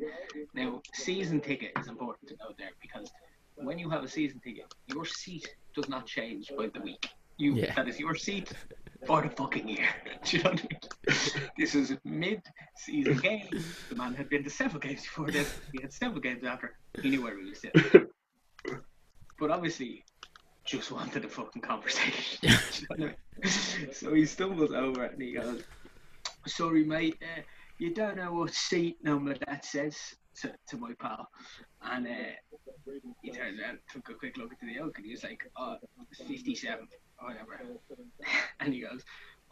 Now, season ticket is important to know there, because when you have a season ticket, your seat does not change by the week. You yeah. that is your seat. For the fucking year. Do you know what I mean? This is mid-season game. The man had been to several games before this. He had several games after. He knew where we were sitting. But obviously, just wanted a fucking conversation. Do you know what I mean? So he stumbles over and he goes, "Sorry, mate, uh, you don't know what seat number that says," to, to my pal. And uh, he turned around, took a quick look into the oak, and he was like, "Oh, fifty-seven. Whatever." And he goes,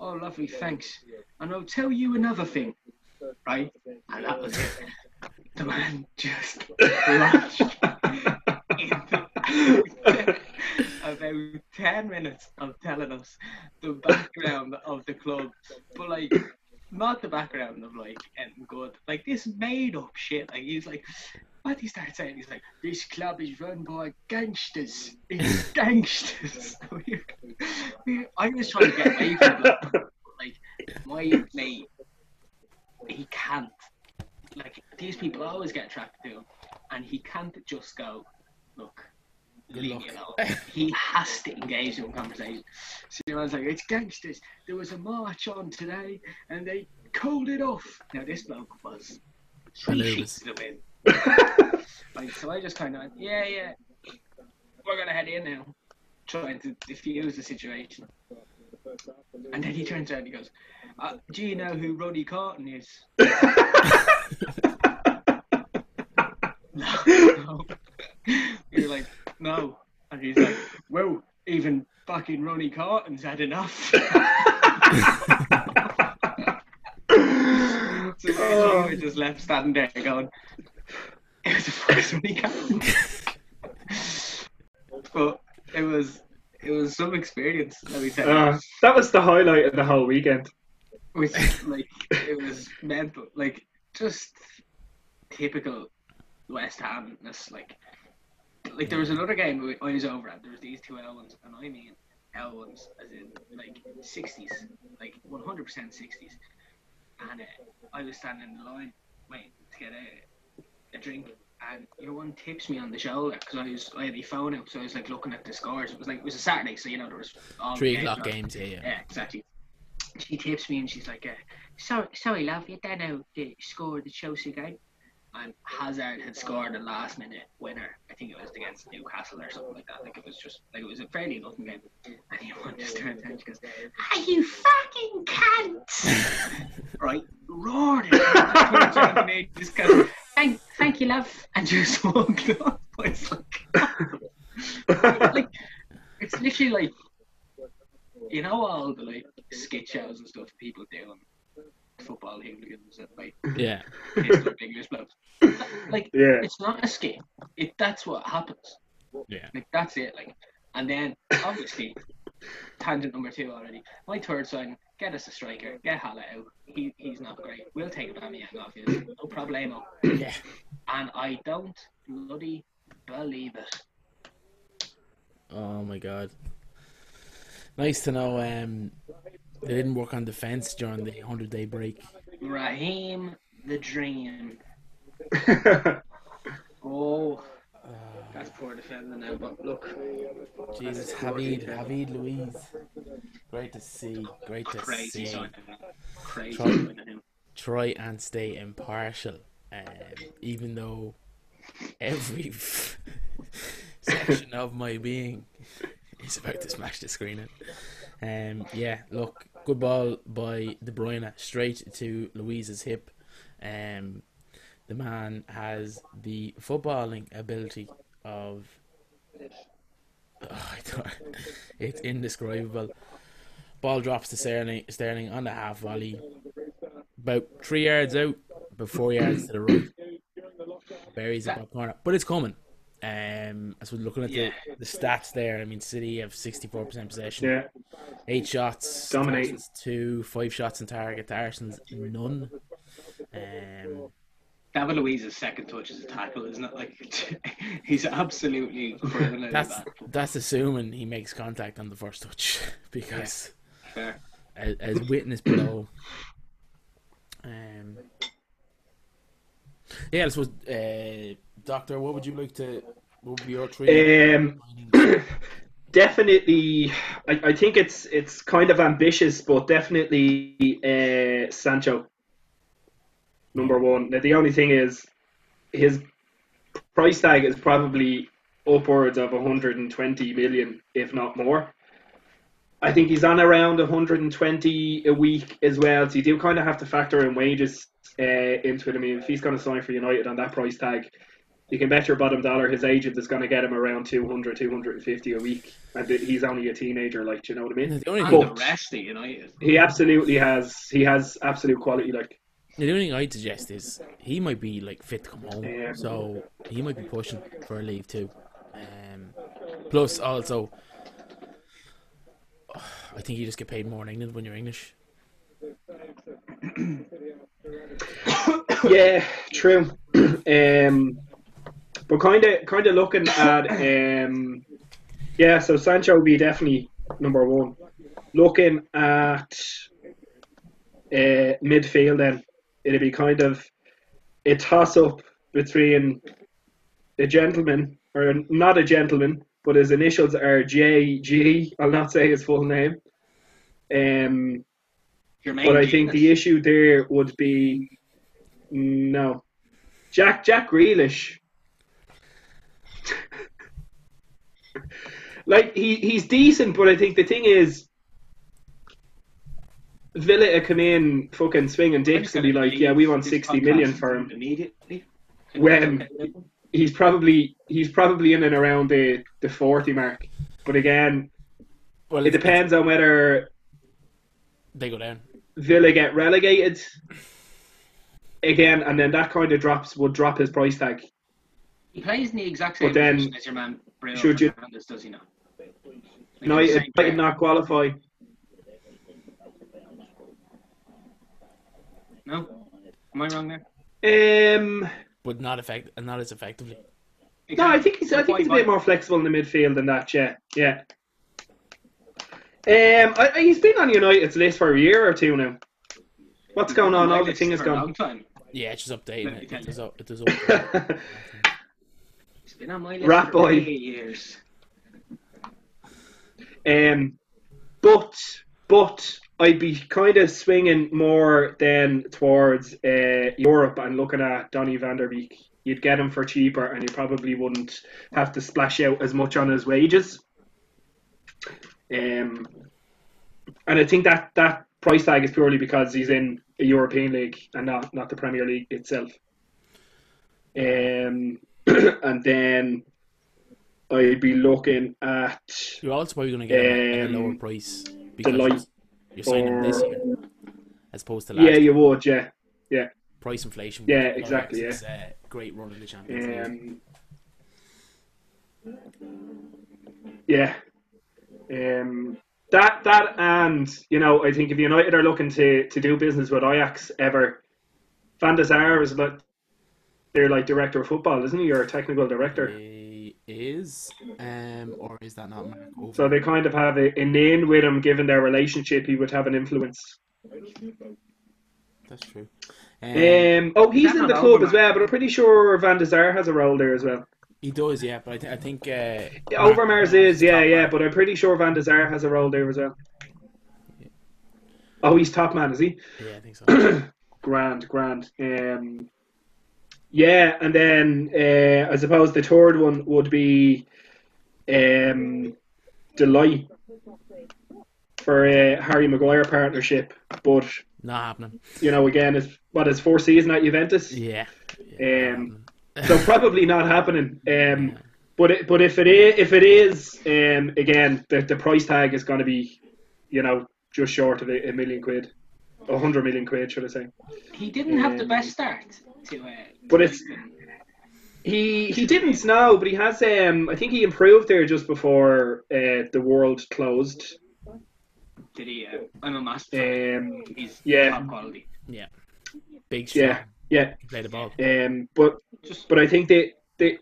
"Oh, lovely, thanks. And I'll tell you another thing." Right? And that was it. The man just launched into about ten minutes of telling us the background of the club. But like, not the background of like anything good. Like this made up shit. Like he's like, what he started saying, he's like, "This club is run by gangsters. It's gangsters." I was trying to get away from it, but like my mate, he can't. Like these people always get attracted to him, and he can't just go, "Look, leave me alone." He has to engage in conversation. So I was like, "It's gangsters. There was a march on today, and they called it off." Now this bloke was three sheets to the wind. Like, so I just kind of went, yeah yeah we're going to head in now, trying to diffuse the situation. And then he turns around and he goes, uh, "Do you know who Roddy Carton is?" no, no. We were like, "No." And he's like, "Well, even fucking Ronnie Carton's had enough." So oh. we were just left standing there going, it was the first weekend. But it was it was some experience, let me tell you. Uh, that was the highlight of the whole weekend. Which, like, it was mental. Like, just typical West Hamness. Like, like there was another game I was over at. There was these two L ones, and I mean L ones as in, like, sixties. Like, one hundred percent sixties. And uh, I was standing in the line waiting to get out a drink, and your one tips me on the shoulder because I was I had my phone out, so I was like looking at the scores. It was like it was a Saturday, so you know there was all three games, o'clock right? games. Yeah, yeah, yeah, exactly. She tips me and she's like, uh, "Sorry, sorry, love, you don't know the score of the Chelsea game." And Hazard had scored a last minute winner. I think it was against Newcastle or something like that. Like it was just like it was a fairly nothing game. And your one just turns around and she goes, "Are you fucking cunts?" Right, roared it. Just goes, thank, thank you, love, and just walked off. It's like, like, it's literally like, you know, all the like skit shows and stuff people do on football hooligans and like, yeah, English blokes. Like, yeah. It's not a skit. It that's what happens. Yeah, like that's it. Like, and then obviously, tangent number two already. My third sign. Get us a striker. Get Hala out. He he's not great. We'll take Aubameyang off his. No problemo. Yeah. And I don't bloody believe it. Oh my god. Nice to know. Um, they didn't work on defense during the hundred day break. Raheem the Dream. Oh. Uh, That's poor defending now, but look. Jesus, David, David Luiz. Great to see. Great to Crazy see. Sign Crazy try, sign him. Try and stay impartial, um, even though every section of my being is about to smash the screen in. Um, yeah, look, good ball by De Bruyne, straight to Luiz's hip. Um, the man has the footballing ability of... Oh, I thought, it's indescribable. Ball drops to Sterling, Sterling on the half volley. About three yards out, but four yards to the right. Buries it back corner. But it's coming. Um, so looking at yeah. the, the stats there, I mean, City have sixty-four percent possession. Yeah. Eight shots. Dominating. Two, five shots on target. Arsenal's none. Um... David Luiz's second touch is a tackle, isn't it? Like, he's absolutely criminal. That's that. That's assuming he makes contact on the first touch, because yeah, as, as witnessed below. Um, yeah, this was uh, Doctor. What would you like to? What would be your three? Um, definitely, I, I think it's it's kind of ambitious, but definitely uh, Sancho. Number one. Now, the only thing is his price tag is probably upwards of one hundred twenty million, if not more. I think he's on around one hundred twenty a week as well, so you do kind of have to factor in wages uh, into it. I mean, if he's going to sign for United on that price tag, you can bet your bottom dollar his agent is going to get him around two hundred, two fifty a week, and he's only a teenager, like, do you know what I mean? The only thing the rest of United. He absolutely has, he has absolute quality, like. The only thing I'd suggest is he might be like fit to come home, yeah. So he might be pushing for a leave too. Um, plus, also, oh, I think you just get paid more in England when you're English. Yeah, true. Um, but kind of, kind of looking at, um, yeah. So Sancho will be definitely number one. Looking at uh, midfield then. It'll be kind of a toss-up between a gentleman, or not a gentleman, but his initials are J G. I'll not say his full name. Um, but I think the issue there would be, no, Jack Jack Grealish. Like, he, he's decent, but I think the thing is, Villa come in fucking swinging dicks and be like, yeah, we want sixty million for him immediately. When he's probably he's probably in and around the, the forty mark. But again, well, it depends on whether they go down. Villa get relegated again, and then that kind of drops would drop his price tag. He plays in the exact same position as your man Bruno Fernandes, does he not? No, he might not qualify. No, am I wrong there? Um, but not effect, not as effectively. Exactly. No, I think he's. I think he's a bit more flexible in the midfield than that. Yeah, yeah. Um, I, I, he's been on United's list for a year or two now. What's going on? All the thing is gone. Yeah, it's just updating it. It does. It does. He's been on my list Rat for eight years. Um, but but. I'd be kind of swinging more then towards uh, Europe and looking at Donny van der Beek. You'd get him for cheaper and you probably wouldn't have to splash out as much on his wages. Um, and I think that, that price tag is purely because he's in a European league and not, not the Premier League itself. Um, and then I'd be looking at... You're also probably going to get um, a lower price because Delight you're signing or, this year as opposed to last year. Yeah, you would, yeah. yeah. Price inflation. Yeah, exactly, yeah. It's a great run in the Champions League. Um, yeah. Um, that, that and, you know, I think if United are looking to, to do business with Ajax ever, Van der Sar is like, they're like director of football, isn't he? Or technical director. He is, um, or is that not Mark Overmars? So they kind of have a, a name with him, given their relationship, he would have an influence. That's true. Um, um, oh, he's in the club as well, but I'm pretty sure Van der Sar has a role there as well. He does, yeah, but I, th- I think... Uh, Overmars is, yeah, yeah, man. But I'm pretty sure Van der Sar has a role there as well. Yeah. Oh, he's top man, is he? Yeah, I think so. grand, grand. Um, yeah, and then uh, I suppose the third one would be um, Delight for a Harry Maguire partnership, but... Not happening. You know, again, it's, what, his fourth season at Juventus? Yeah. yeah um. So probably not happening. Um, but it, but if it is, if it is, um, again, the the price tag is going to be, you know, just short of a, a million quid, a hundred million quid, should I say? He didn't um, have the best start. To, uh, to but it's he he didn't know, but he has. Um, I think he improved there just before uh, the world closed. Did he? Uh, I'm a master. Um, He's yeah. top quality. Yeah. Big shot. Yeah. Yeah, play the ball. Um, but but I think the the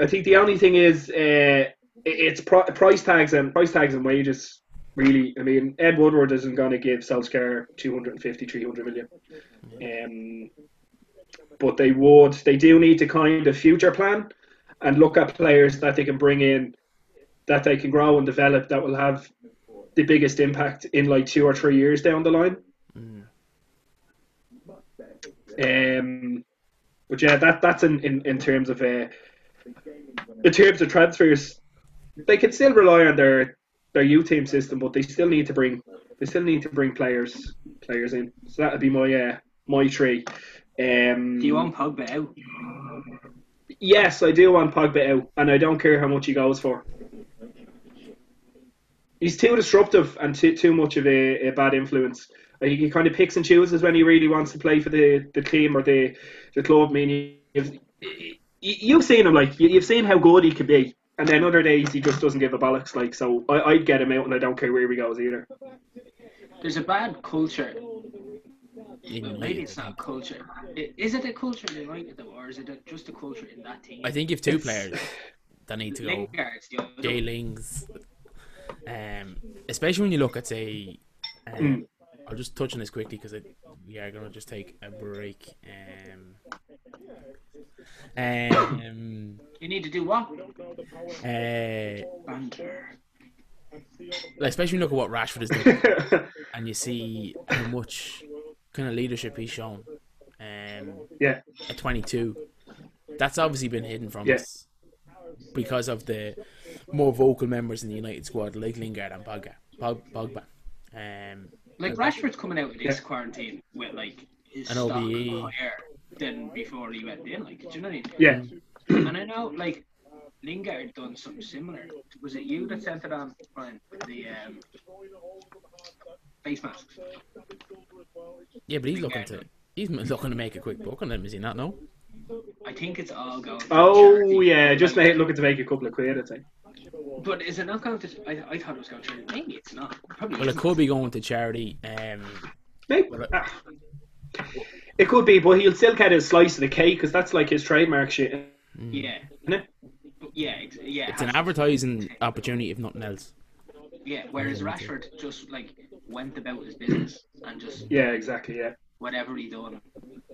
I think the only thing is uh, it's pro- price tags and price tags and wages. Really, I mean, Ed Woodward isn't going to give Solskjaer two hundred fifty, three hundred million. Um, but they would. They do need to kind of future plan and look at players that they can bring in, that they can grow and develop, that will have the biggest impact in like two or three years down the line. Mm. Um, but yeah, that that's in, in, in terms of uh, in terms of transfers, they can still rely on their their U team system, but they still need to bring they still need to bring players players in. So that would be my uh, my three. Um, do you want Pogba out? Yes, I do want Pogba out, and I don't care how much he goes for. He's too disruptive and too too much of a, a bad influence. He kind of picks and chooses when he really wants to play for the, the team or the, the club. I mean, you've, you've seen him, like, you've seen how good he could be. And then other days, he just doesn't give a bollocks, like, so I, I'd get him out and I don't care where he goes either. There's a bad culture. Well, maybe it's not a culture. Is it a culture in United, though, or is it just a culture in that team? I think you have two it's, players that need to go. Jay Lings. Um, especially when you look at, say... Um, mm. I'll just touch on this quickly because we are going to just take a break. Um, um, you need to do what? Uh, like especially when you look at what Rashford is doing and you see how much kind of leadership he's shown um, yeah. at twenty-two. That's obviously been hidden from yeah. us because of the more vocal members in the United squad like Lingard and Pogba. Pogba. Um, Like Rashford's coming out of this yeah. quarantine with like his an stock O B E higher than before he went in. Like, do you know what I mean? Yeah. And I know like Lingard done something similar. Was it you that sent it on, Brian? The um, face masks. Yeah, but he's Lingard. looking to he's looking to make a quick buck on them, is he not? No. I think it's all going. Oh charity. yeah, just like, looking to make a couple of quid, I think. But is it not going to? I, I thought it was going to charity. Maybe it's not. Probably well, isn't. It could be going to charity. Um, Maybe it, ah. it could be, but he'll still get his slice of the cake because that's like his trademark shit. Yeah. Isn't it? Yeah, it's, yeah. It's an advertising opportunity, if nothing else. Yeah. Whereas Rashford just like went about his business and just. Yeah. Exactly. Yeah. Whatever he done.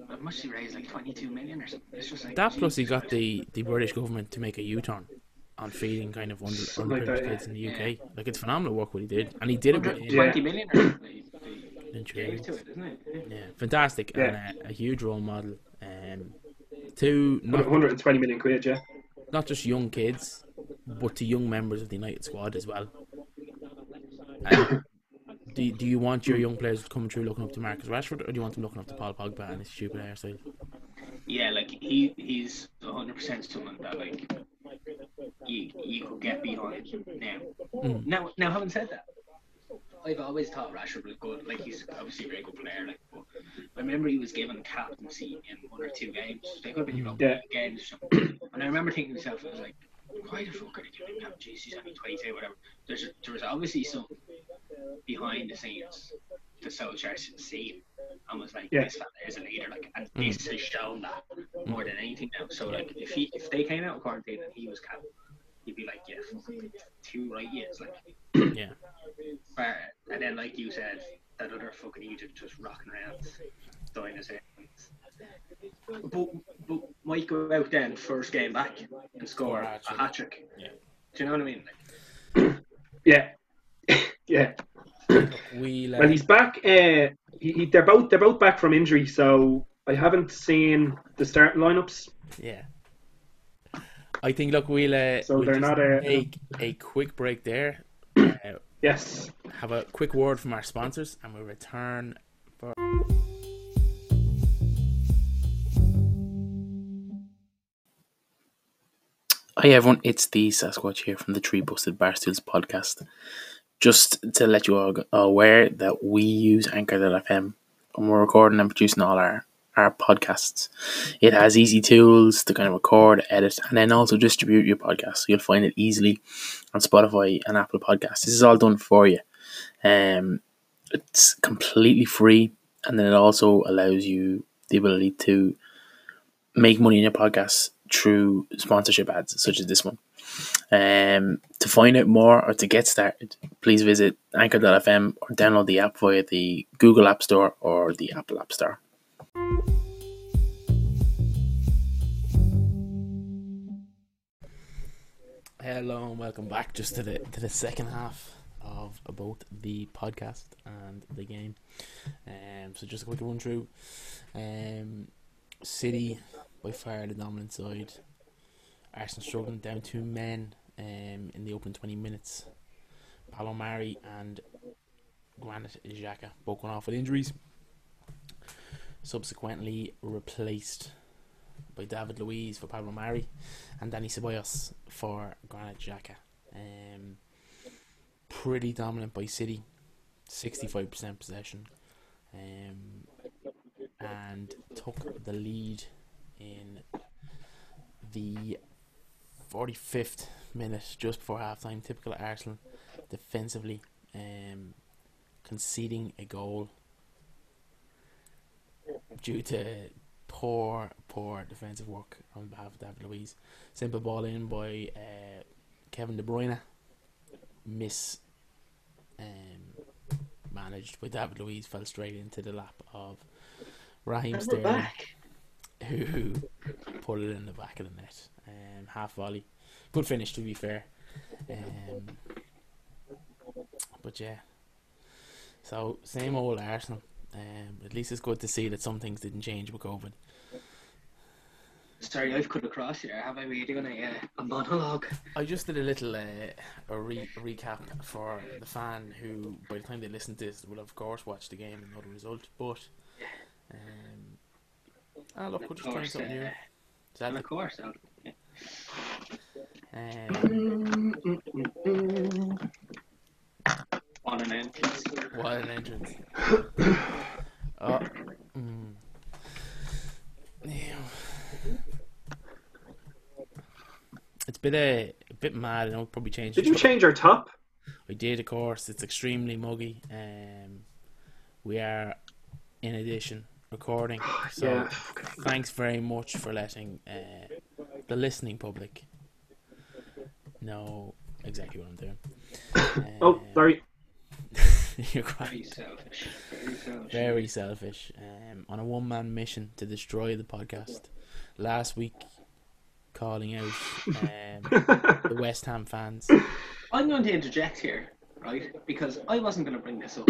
But must he raise like twenty-two million or something? It's just like, that geez. Plus he got the, the British government to make a U-turn on feeding kind of under, underprivileged like kids yeah. in the U K. Yeah. Like, it's phenomenal work what he did. And he did it with... twenty million or something. They gave to it, isn't it? Yeah, yeah. Fantastic. Yeah. And a, a huge role model. Um, to... Not, one hundred twenty million quid, yeah. Not just young kids, but to young members of the United squad as well. And, Do, do you want your young players coming through looking up to Marcus Rashford, or do you want them looking up to Paul Pogba and his stupid hairstyle? yeah, like he he's one hundred percent someone that like you you could get behind now. Mm. Now, now, having said that, I've always thought Rashford was good. Like, he's obviously a very good player. Like, but I remember he was given captaincy in one or two games. They could have been European yeah. games or something. And I remember thinking to myself, I was like, why the fuck are they giving him? Jeez, he's only twenty-two, whatever. There's a, there was obviously something behind the scenes that Solskjaer should see and was like, yeah. this fella is a leader. Like, and mm. this has shown that more than anything now. So, like, if he if they came out of quarantine and he was captain, he'd be like, yeah, fucking two right years. Like, yeah. Uh, and then, like you said, that other fucking Egypt just rocking around, dying his hands. But, but might go out then, first game back, and score a hat trick. Yeah. Do you know what I mean? Like, yeah, yeah. We, uh... Well, he's back. Uh, he, he, they're both they're both back from injury, so I haven't seen the starting lineups. Yeah. I think look, we'll uh, so we'll they're not a... make a quick break there. Uh, yes. Have a quick word from our sponsors, and we'll return for. Hi everyone, it's the Sasquatch here from the Tree Busted Barstools podcast. Just to let you all aware that we use anchor dot f m when we're recording and producing all our, our podcasts. It has easy tools to kind of record, edit, and then also distribute your podcast. So you'll find it easily on Spotify and Apple Podcasts. This is all done for you. Um, it's completely free, and then it also allows you the ability to make money in your podcasts through sponsorship ads such as this one. Um, to find out more or to get started, please visit anchor dot f m or download the app via the Google App Store or the Apple App Store. Hello and welcome back just to the to the second half of both the podcast and the game. Um, so just a quick run through. Um, City by far the dominant side. Arsenal struggling, down two men um, in the opening twenty minutes. Pablo Marí and Granit Xhaka both went off with injuries. Subsequently replaced by David Luiz for Pablo Marí and Dani Ceballos for Granit Xhaka. Um, pretty dominant by City, sixty-five percent possession, um, and took the lead in the forty-fifth minute, just before half-time. Typical Arsenal defensively, um, conceding a goal due to poor, poor defensive work on behalf of David Luiz. Simple ball in by uh, Kevin De Bruyne, miss um, managed by David Luiz, fell straight into the lap of Raheem Sterling, who put it in the back of the net. Um, half volley, good finish to be fair. Um, but yeah, so same old Arsenal. Um, at least it's good to see that some things didn't change with COVID. Sorry, I've cut across here. Have I been doing a, a monologue? I just did a little uh, a re- recap for the fan who, by the time they listen to this, will of course watch the game and know the result. But um, ah, look, we're just trying something new. Is that of course. Yeah. Um, what an entrance. What an entrance. Oh. Mm. It's been a, a bit mad, and I'll probably change Did you top. change our top? I did, of course. It's extremely muggy. Um, we are, in addition, recording, so yeah. Thanks very much for letting uh, the listening public know exactly what I'm doing. Um, oh, sorry. You're quite very selfish. Very selfish. Very selfish. Um, on a one-man mission to destroy the podcast. Last week, calling out um, the West Ham fans. I'm going to interject here, right? Because I wasn't going to bring this up.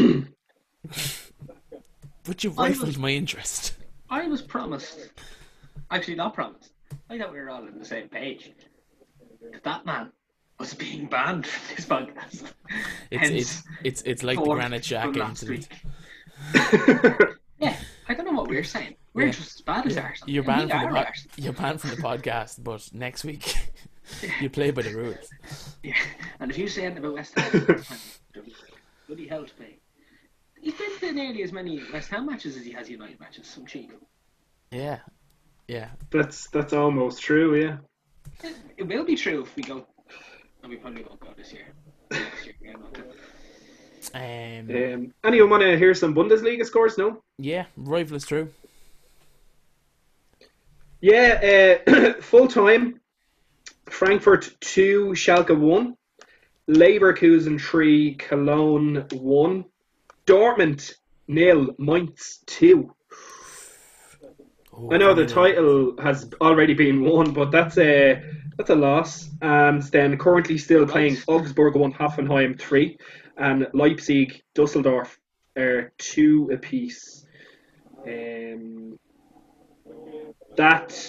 But you've rifled my interest. I was promised, actually not promised, I thought we were all on the same page, that that man was being banned from this podcast. It's it's, it's it's like the Granit Xhaka incident. Yeah, I don't know what we're saying. We're yeah. just as bad as yeah. Arsenal. You're banned, from the po- you're banned from the podcast, but next week yeah. you play by the rules. Yeah, and if you say anything about West Ham, bloody hell's playing. He's been to nearly as many West Ham matches as he has United matches, some cheek. Yeah, yeah. That's that's almost true, yeah. It, it will be true if we go, and we probably won't go this year. Next year yeah, not Um, um, anyone want to hear some Bundesliga scores? No? Yeah, rival is true. Yeah, uh, full time Frankfurt two, Schalke one, Leverkusen three, Cologne one, Dortmund nil, Mainz two. Oh, I know the title has already been won, but that's a that's a loss. And then currently still playing Augsburg one, Hoffenheim three. And Leipzig, Dusseldorf are two apiece. Um, that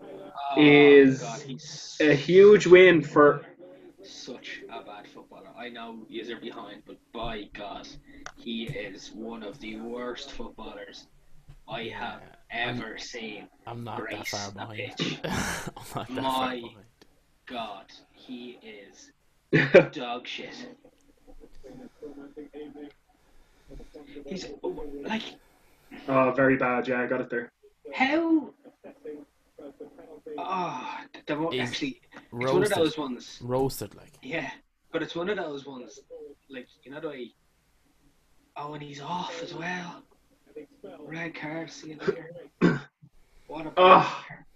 oh, is God, a huge win for... Such a bad footballer. I know he's behind, but by God, he is one of the worst footballers I have yeah, ever I'm, seen. I'm not that far behind. I'm not that My far behind. God, he is dog shit. He's oh, like, oh, very bad. Yeah, I got it there. How? Oh, the, actually, roasted. It's one of those ones. Roasted, like. Yeah, but it's one of those ones, like you know, the oh, and he's off as well. Red card. See you later. What a bad oh. player.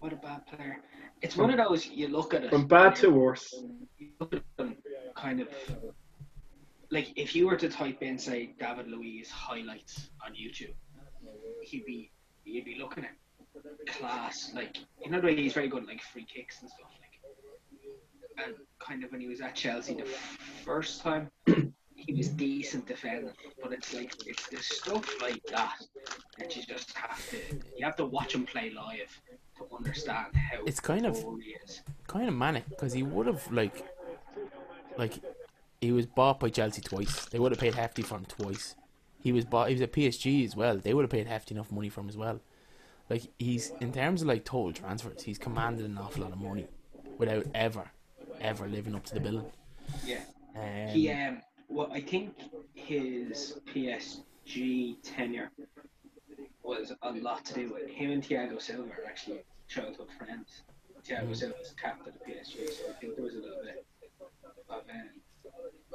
What a bad player. It's from, one of those you look at it from bad to worse. You look at them, kind of. Like, if you were to type in, say, David Luiz highlights on YouTube, he'd be he'd be looking at class. Like, you know the way he's very good at, like, free kicks and stuff. Like, and kind of when he was at Chelsea the f- first time, he was decent defending. But it's like, it's this stuff like that that you just have to, you have to watch him play live to understand how it's kind of he is. Kind of manic, because he would have, like, like... He was bought by Chelsea twice. They would have paid hefty for him twice. He was bought. He was at P S G as well. They would have paid hefty enough money for him as well. Like, he's in terms of like total transfers, he's commanded an awful lot of money without ever, ever living up to the billing. Yeah. Um, he um. Well, I think his P S G tenure was a lot to do with him and Thiago Silva are actually childhood friends. Thiago mm-hmm. Silva was captain of P S G, so I think there was a little bit of um.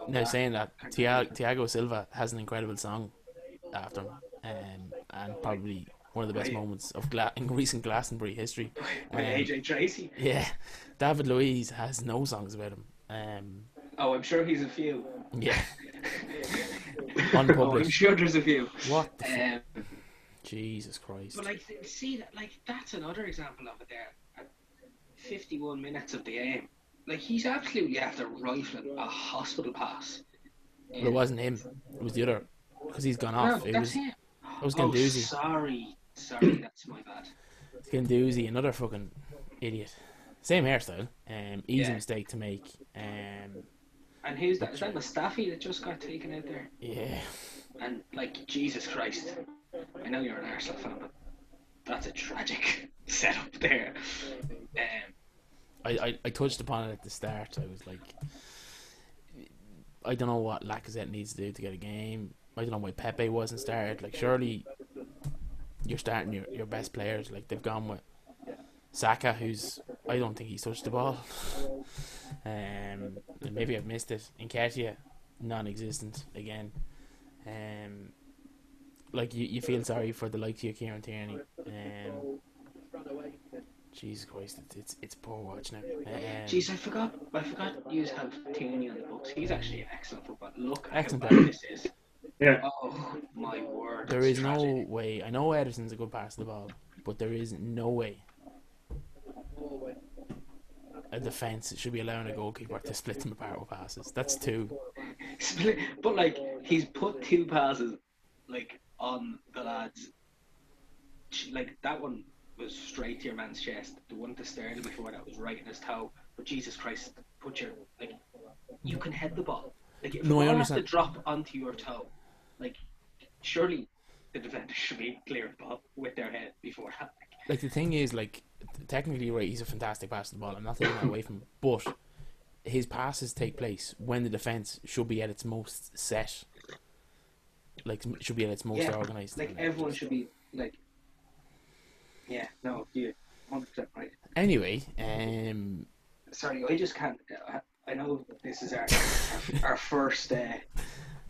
Now, saying that, Thiago, Thiago Silva has an incredible song after him, um, and probably one of the best moments of Gla- in recent Glastonbury history. Um, A J Tracy. Yeah, David Luiz has no songs about him. Um, oh, I'm sure he's a few. Yeah. Unpublished. Oh, I'm sure there's a few. What? The um, Jesus Christ. But like, see that, like that's another example of it. There, fifty-one minutes of the game. Like, he's absolutely after rifling a hospital pass. But well, it wasn't him. It was the other. Because he's gone off. No, it that's was, him. It was Ganduzi. Oh, sorry. Sorry, that's my bad. It's Ganduzi, another fucking idiot. Same hairstyle. Um, easy yeah. mistake to make. Um, and who's that? Is that Mustafi that just got taken out there? Yeah. And, like, Jesus Christ. I know you're an Arsenal fan, but that's a tragic setup there. Um... I, I, I touched upon it at the start. I was like, I don't know what Lacazette needs to do to get a game. I don't know why Pepe wasn't started. Like, surely you're starting your, your best players. Like, they've gone with Saka, who's I don't think he's touched the ball. um, maybe I've missed it. Nketiah, non-existent again. Um, like you, you feel sorry for the likes of Kieran Tierney. Um, Jesus Christ, it's, it's it's poor watch now. Um, Jeez, I forgot. I forgot you have Tierney on the books. He's actually an excellent footballer. Look at how bad this is. Yeah. Oh my word. There is tragic. No way. I know Ederson's a good pass of the ball, but there is no way a defence should be allowing a goalkeeper to split them apart with passes. That's two. Split, but like he's put two passes like on the lads. Like that one was straight to your man's chest. The one to Sterling before that was right in his toe. But Jesus Christ, put your like, you can head the ball. Like if no, the ball has to drop onto your toe, like surely the defender should be cleared with their head before that. Like, the thing is, like, technically, right, he's a fantastic passer of the ball. I'm not taking that away from him, but his passes take place when the defence should be at its most set. Like, should be at its most yeah, organised. Like, everyone should be, like... Yeah, no, you're one hundred percent right. Anyway, um... Sorry, I just can't... Uh, I know that this is our our, our first... Uh,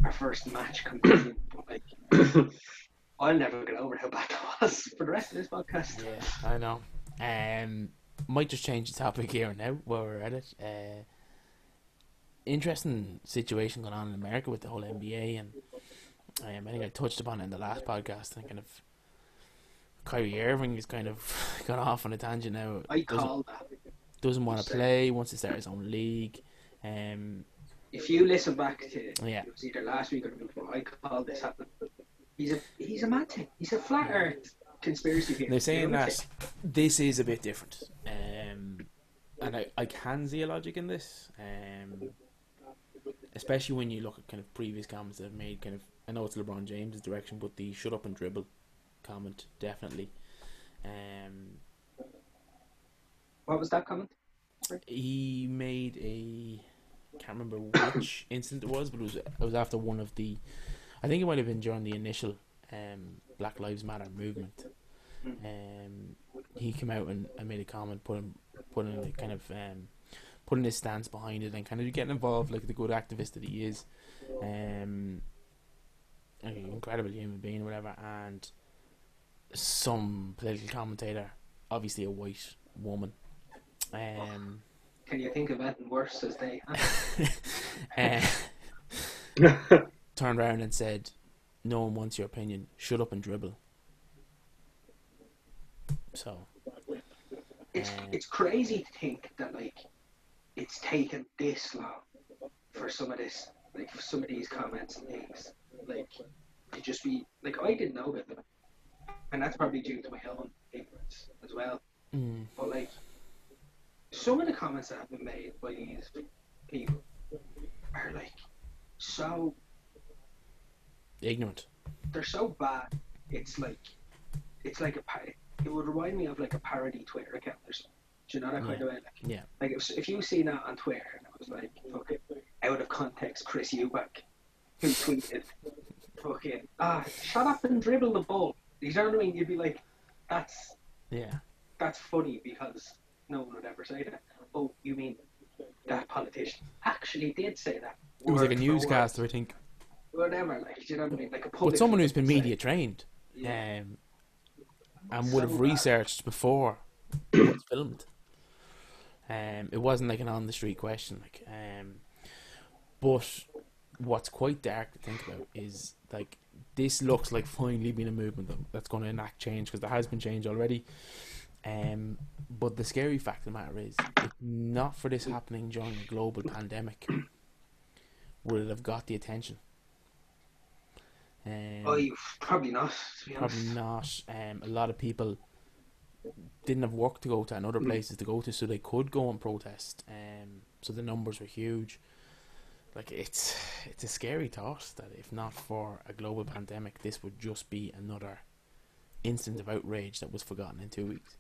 our first match conclusion, but, like... I'll never get over how bad that was for the rest of this podcast. Yeah, I know. Um, might just change the topic here and now while we're at it. Uh, interesting situation going on in America with the whole N B A, and um, I think I touched upon it in the last podcast. I kind of Kyrie Irving has kind of gone off on a tangent now. I call that. Doesn't want to play, wants to start his own league. Um, if you listen back to yeah. it was either last week or before, I call this happening. He's a he's a mad thing. He's a flat earth conspiracy theorist. They're saying that this is a bit different, um, and I, I can see a logic in this, um, especially when you look at kind of previous comments they've made. Kind of, I know it's LeBron James' direction, but the "shut up and dribble" comment definitely. Um, what was that comment? He made a can't remember which incident it was, but it was it was after one of the. I think it might have been during the initial um, Black Lives Matter movement. Um, he came out and, and made a comment, putting putting kind of um, putting his stance behind it, and kind of getting involved like the good activist that he is, um, an incredible human being, or whatever. And some political commentator, obviously a white woman. Um, Can you think of anything worse as they? uh, turned around and said, "No one wants your opinion. Shut up and dribble." So it's uh, it's crazy to think that, like, it's taken this long for some of this, like, for some of these comments and things, like, to just be like, I didn't know about them, and that's probably due to my own ignorance as well. Mm. But, like, some of the comments that have been made by these people are, like, so. Ignorant. They're so bad. It's like, it's like a. It would remind me of like a parody Twitter account or something. Do you know that kind yeah. of way? Like, yeah. Like if, if you seen that on Twitter, and it was like, fucking out of context, Chris Eubank, who tweeted, fucking ah, shut up and dribble the ball. You know what I mean? You'd be like, that's yeah, that's funny because no one would ever say that. Oh, you mean that politician actually did say that? It was like a newscaster, I think. Whatever, like, do you know what I mean? Like a public. But someone who's been media trained, yeah. um, and would so have researched bad. Before it was filmed. Um, it wasn't like an on the street question, like. Um, but what's quite dark to think about is, like, this looks like finally being a movement that's going to enact change, because there has been change already. Um, but the scary fact of the matter is, if not for this happening during a global pandemic, would it have got the attention? Um, oh, probably not. To be probably honest. not. Um, a lot of people didn't have work to go to and other places to go to, so they could go and protest. Um, so the numbers were huge. Like, it's it's a scary thought that if not for a global pandemic, this would just be another instance of outrage that was forgotten in two weeks.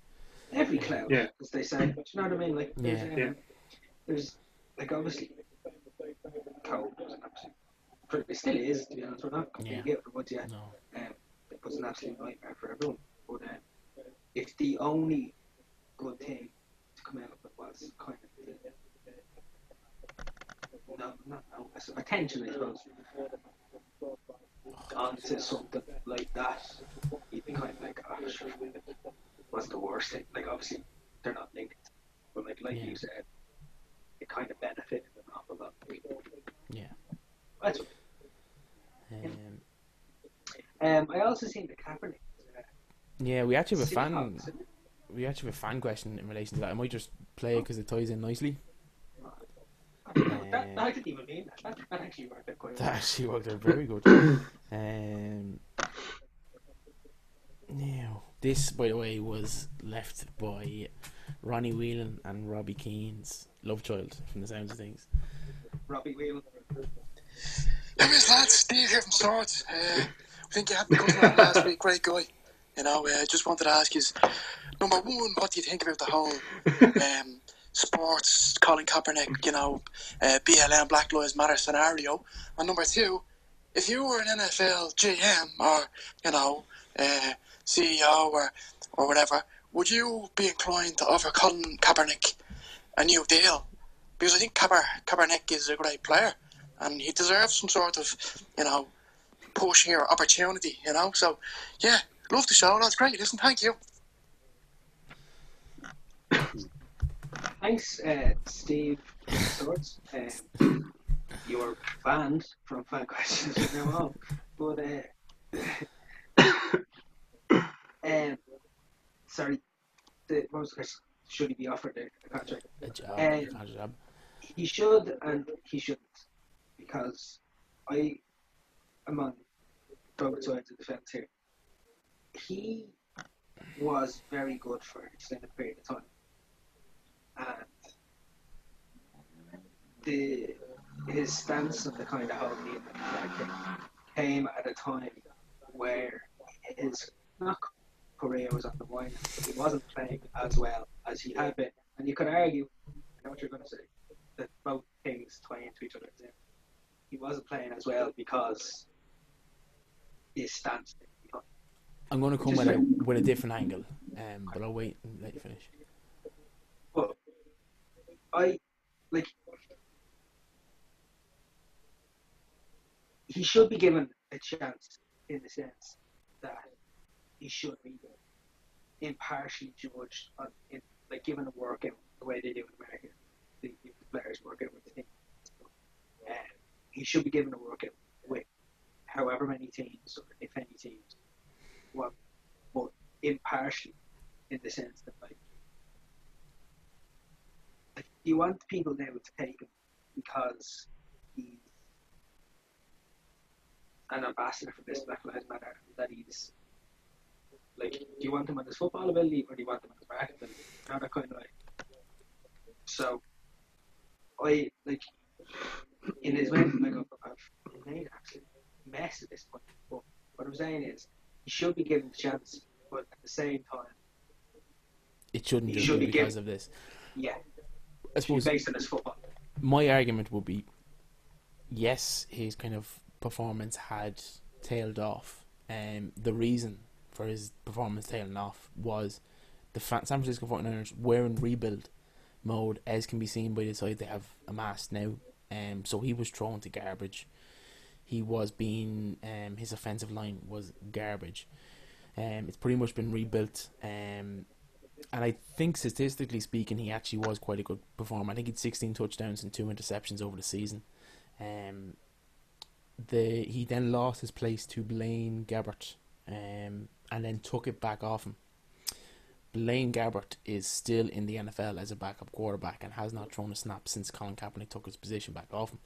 Every cloud, yeah. as they say. But you know what I mean? Like, there's, yeah. Um, yeah. there's like obviously COVID was an absolute. It still is, to be honest. We're not completely yeah. out of the woods yet. No. Um, it was an absolute nightmare for everyone. But um, if the only good thing to come out of it was kind of the, no, not no, attention, I suppose, onto something like that, you'd be kind of like, oh, sure, what's the worst thing? Like, obviously, they're not linked. But, like, like yeah. you said, it kind of benefited an awful lot of people. Yeah. That's what Um, um, I also seen the Kaepernick. Uh, yeah, we actually have a fan. Hawks, we actually have a fan question in relation to that. I might just play it because it ties in nicely. I, uh, that, that didn't even mean that. That, that actually worked out quite well. That actually worked out very good. um, now, this, by the way, was left by Ronnie Whelan and Robbie Keane's love child, from the sounds of things. Robbie Whelan. Anyways, lads, Steve here from Swords. Uh, I think you had me covered on last week, great guy. You know, I uh, just wanted to ask you, number one, what do you think about the whole um, sports, Colin Kaepernick, you know, uh, B L M, Black Lives Matter scenario? And number two, if you were an N F L G M or, you know, uh, C E O or, or whatever, would you be inclined to offer Colin Kaepernick a new deal? Because I think Kaeper, Kaepernick is a great player and he deserves some sort of, you know, push here, opportunity, you know? So, yeah. Love the show, that's great, listen, thank you. Thanks, uh, Steve Swords. Uh, you were banned from Fan Questions from now on. But, uh, um, sorry, the, what was the question? Should he be offered a contract? A job, um, a job. He should and he shouldn't, because I am on both sides of the fence here. He was very good for an extended period of time, and the his stance on the kind of whole game came at a time where his not career was on the line. He wasn't playing as well as he had been, and you could argue, I know what you're going to say, that both things tie into each other. He wasn't playing as well because his stance. I'm going to come with a, with a different angle, um, but I'll wait and let you finish. Well, I, like, he should be given a chance in the sense that he should be impartially judged, on, in, like, given a workout the way they do in America. The, the players work out with the team. Um, he should be given a workout with however many teams, or if any teams, Well, but impartially, in the sense that, like, like you want people now to take him because he's an ambassador for this Black Lives Matter, that he's, like, do you want him on his football ability or do you want him on his market ability? You know, that kind of like. So, I, like, in his way, like, I've, I've made actually a mess at this point, but what I'm saying is, he should be given the chance, but at the same time, it shouldn't be should be because given, of this. Yeah, I suppose based on his football. My argument would be, yes, his kind of performance had tailed off, and um, the reason for his performance tailing off was the San Francisco forty-niners were in rebuild mode, as can be seen by the side they have amassed now, and um, so he was thrown to garbage. He was being, um, his offensive line was garbage. Um, it's pretty much been rebuilt. Um, and I think statistically speaking, he actually was quite a good performer. I think he had sixteen touchdowns and two interceptions over the season. Um, the He then lost his place to Blaine Gabbert, um, and then took it back off him. Blaine Gabbert is still in the N F L as a backup quarterback and has not thrown a snap since Colin Kaepernick took his position back off him.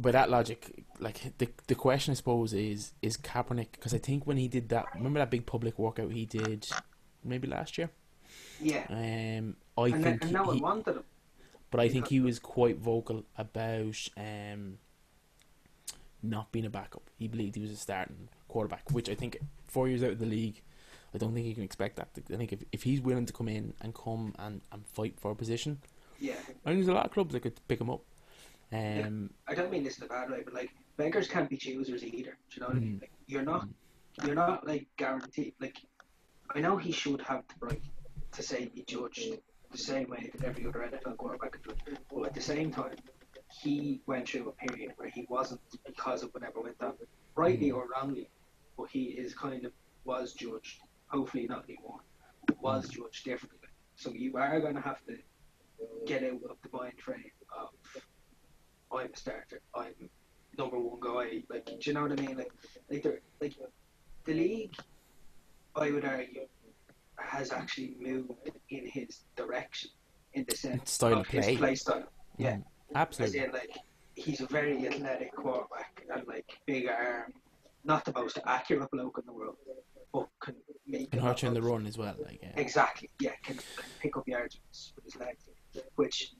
By that logic, like, the the question I suppose is is Kaepernick, because I think when he did that, remember that big public workout he did, maybe last year. Yeah. Um, I and think. Then, and no one wanted him. But I think he was quite vocal about um. not being a backup. He believed he was a starting quarterback, which I think four years out of the league, I don't think you can expect that. I think if if he's willing to come in and come and, and fight for a position, yeah, I think there's a lot of clubs that could pick him up. Um, I don't mean this in a bad way, but like, beggars can't be choosers either. Do you know what mm, I mean? Like, you're not, mm. you're not like guaranteed. Like, I know he should have the right to say be judged the same way that every other N F L quarterback is judged. But at the same time, he went through a period where he wasn't because of whatever went on, rightly mm. or wrongly. But he is kind of was judged. Hopefully not anymore. But was judged differently. So you are going to have to get out of the mind frame of, I'm a starter, I'm number one guy, like, do you know what I mean? Like, like, like the league, I would argue, has actually moved in his direction, in the sense style of play. His play style. Yeah, mm, absolutely. As in, like, he's a very athletic quarterback, and, like, big arm, not the most accurate bloke in the world, but can make... Can hurt you in the run as well, like, yeah. Exactly, yeah, can, can pick up yards with his legs, which...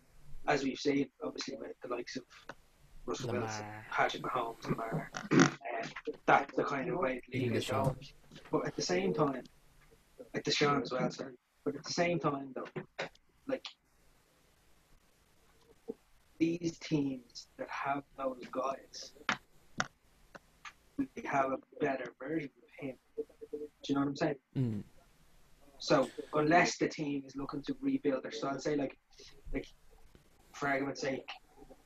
As we've seen, obviously, with the likes of Russell Lamar. Wilson, Patrick Mahomes, Lamar, uh, that's the kind of way the league is going. But at the same time, at the show as well, sorry. But at the same time, though, like, these teams that have those guys, they have a better version of him. Do you know what I'm saying? Mm. So unless the team is looking to rebuild their style, say like, like for argument's sake,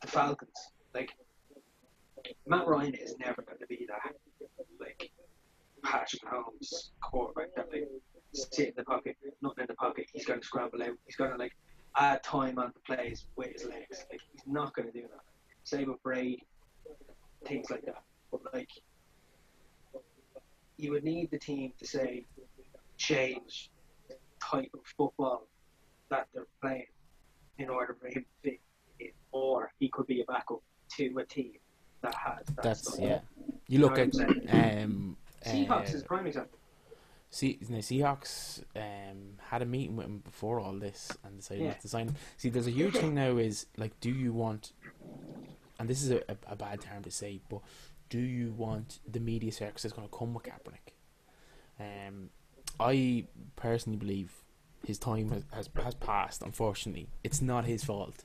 the Falcons, like Matt Ryan is never going to be that like Patrick Mahomes quarterback that like sit in the pocket, nothing in the pocket. He's going to scramble out. He's going to like add time on the plays with his legs. Like he's not going to do that. Same with Brady, things like that. But like, you would need the team to say change the type of football that they're playing in order for him to fit in, or he could be a backup to a team that has that. That's stuff. Yeah. You look you know at um, Seahawks uh, is a prime example. See, the Seahawks um, had a meeting with him before all this and decided yeah. not to sign him. See, there's a huge thing now is like, do you want? And this is a, a, a bad term to say, but do you want the media circus that's going to come with Kaepernick? Um, I personally believe his time has, has has passed. Unfortunately, it's not his fault.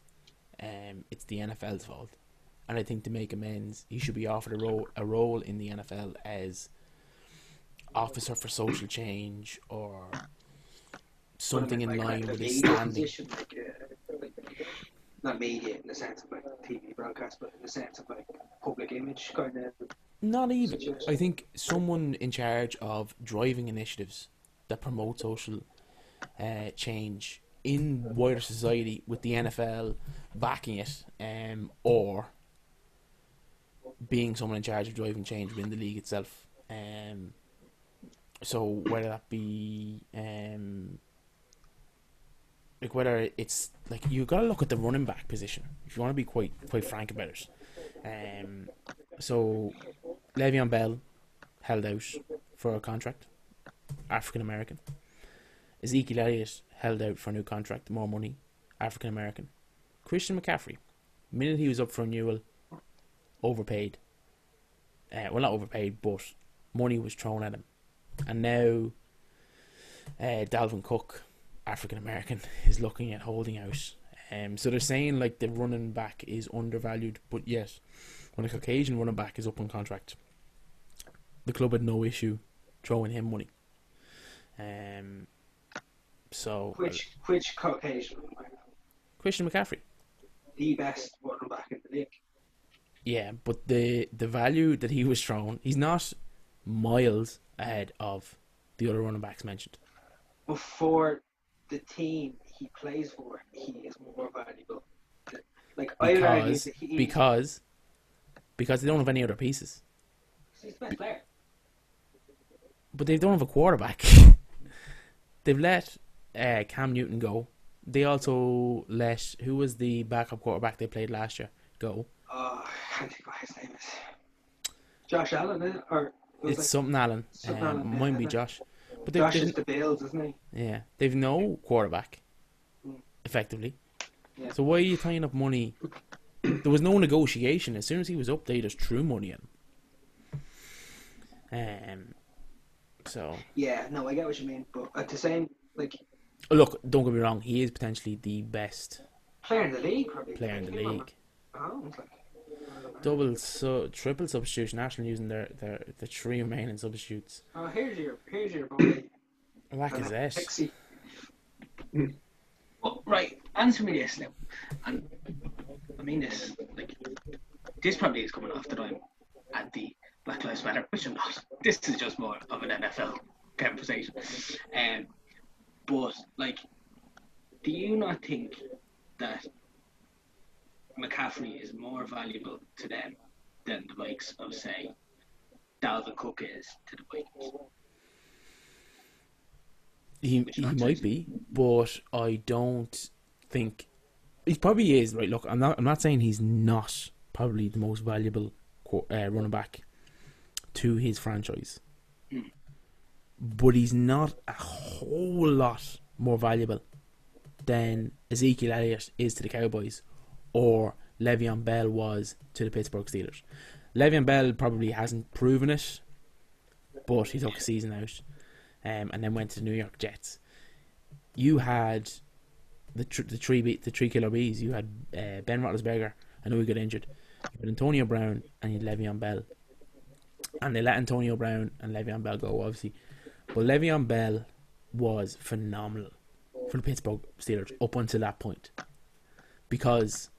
Um, it's the N F L's fault, and I think to make amends, he should be offered a role a role in the N F L as officer for social change or something in line with his standing. Not media in the sense of like T V broadcast, but in the sense of like public image kind of. Not even. Situation. I think someone in charge of driving initiatives that promote social uh, change in wider society, with the N F L backing it, um, or being someone in charge of driving change within the league itself. Um, so whether that be. Um, Like whether it's like you gotta look at the running back position if you want to be quite quite frank about it. Um, so Le'Veon Bell held out for a contract, African American. Ezekiel Elliott held out for a new contract, more money, African American. Christian McCaffrey, the minute he was up for renewal, overpaid. Uh, well, not overpaid, but money was thrown at him, and now uh, Dalvin Cook. African American is looking at holding out, um, so they're saying like the running back is undervalued, but yet when a Caucasian running back is up on contract, the club had no issue throwing him money. Um, so which uh, which Caucasian running back? Christian McCaffrey, the best running back in the league. Yeah, but the the value that he was thrown, he's not miles ahead of the other running backs mentioned. Before. The team he plays for, he is more valuable. Like because, I he, because, because they don't have any other pieces. He's the best player. But they don't have a quarterback. They've let uh, Cam Newton go. They also let who was the backup quarterback they played last year go. Oh, I can't think what his name is. Josh Allen, isn't it? Or it it's like, something Allen. Something um, Allen mine be Josh. But Josh is the Bills, isn't he? Yeah, they've no quarterback, mm. effectively. Yeah. So why are you tying up money? There was no negotiation. As soon as he was up, they just threw money at him. Um. So. Yeah, no, I get what you mean, but at the same, like. Look, don't get me wrong. He is potentially the best player in the league. Probably player in the league. Oh, okay. Double, so triple substitution. Arsenal using their, their the three remaining substitutes. Oh, here's your here's your boy. Lacazette. Mm. Oh, right, answer me this now. And I mean this. Like this probably is coming off that I'm anti Black Lives Matter, which I'm not. This is just more of an N F L conversation. Um, but like, do you not think that McCaffrey is more valuable to them than the likes of, say, Dalvin Cook is to the Vikings? He he might be, but I don't think he probably is. Right, look, I'm not I'm not saying he's not probably the most valuable uh, running back to his franchise, mm. but he's not a whole lot more valuable than Ezekiel Elliott is to the Cowboys. Or Le'Veon Bell was to the Pittsburgh Steelers. Le'Veon Bell probably hasn't proven it, but he took a season out um, and then went to the New York Jets. You had the tr- the three be- the three killer bees. You had uh, Ben Roethlisberger. I know he got injured. You had Antonio Brown and you had Le'Veon Bell. And they let Antonio Brown and Le'Veon Bell go, obviously. But Le'Veon Bell was phenomenal for the Pittsburgh Steelers up until that point. Because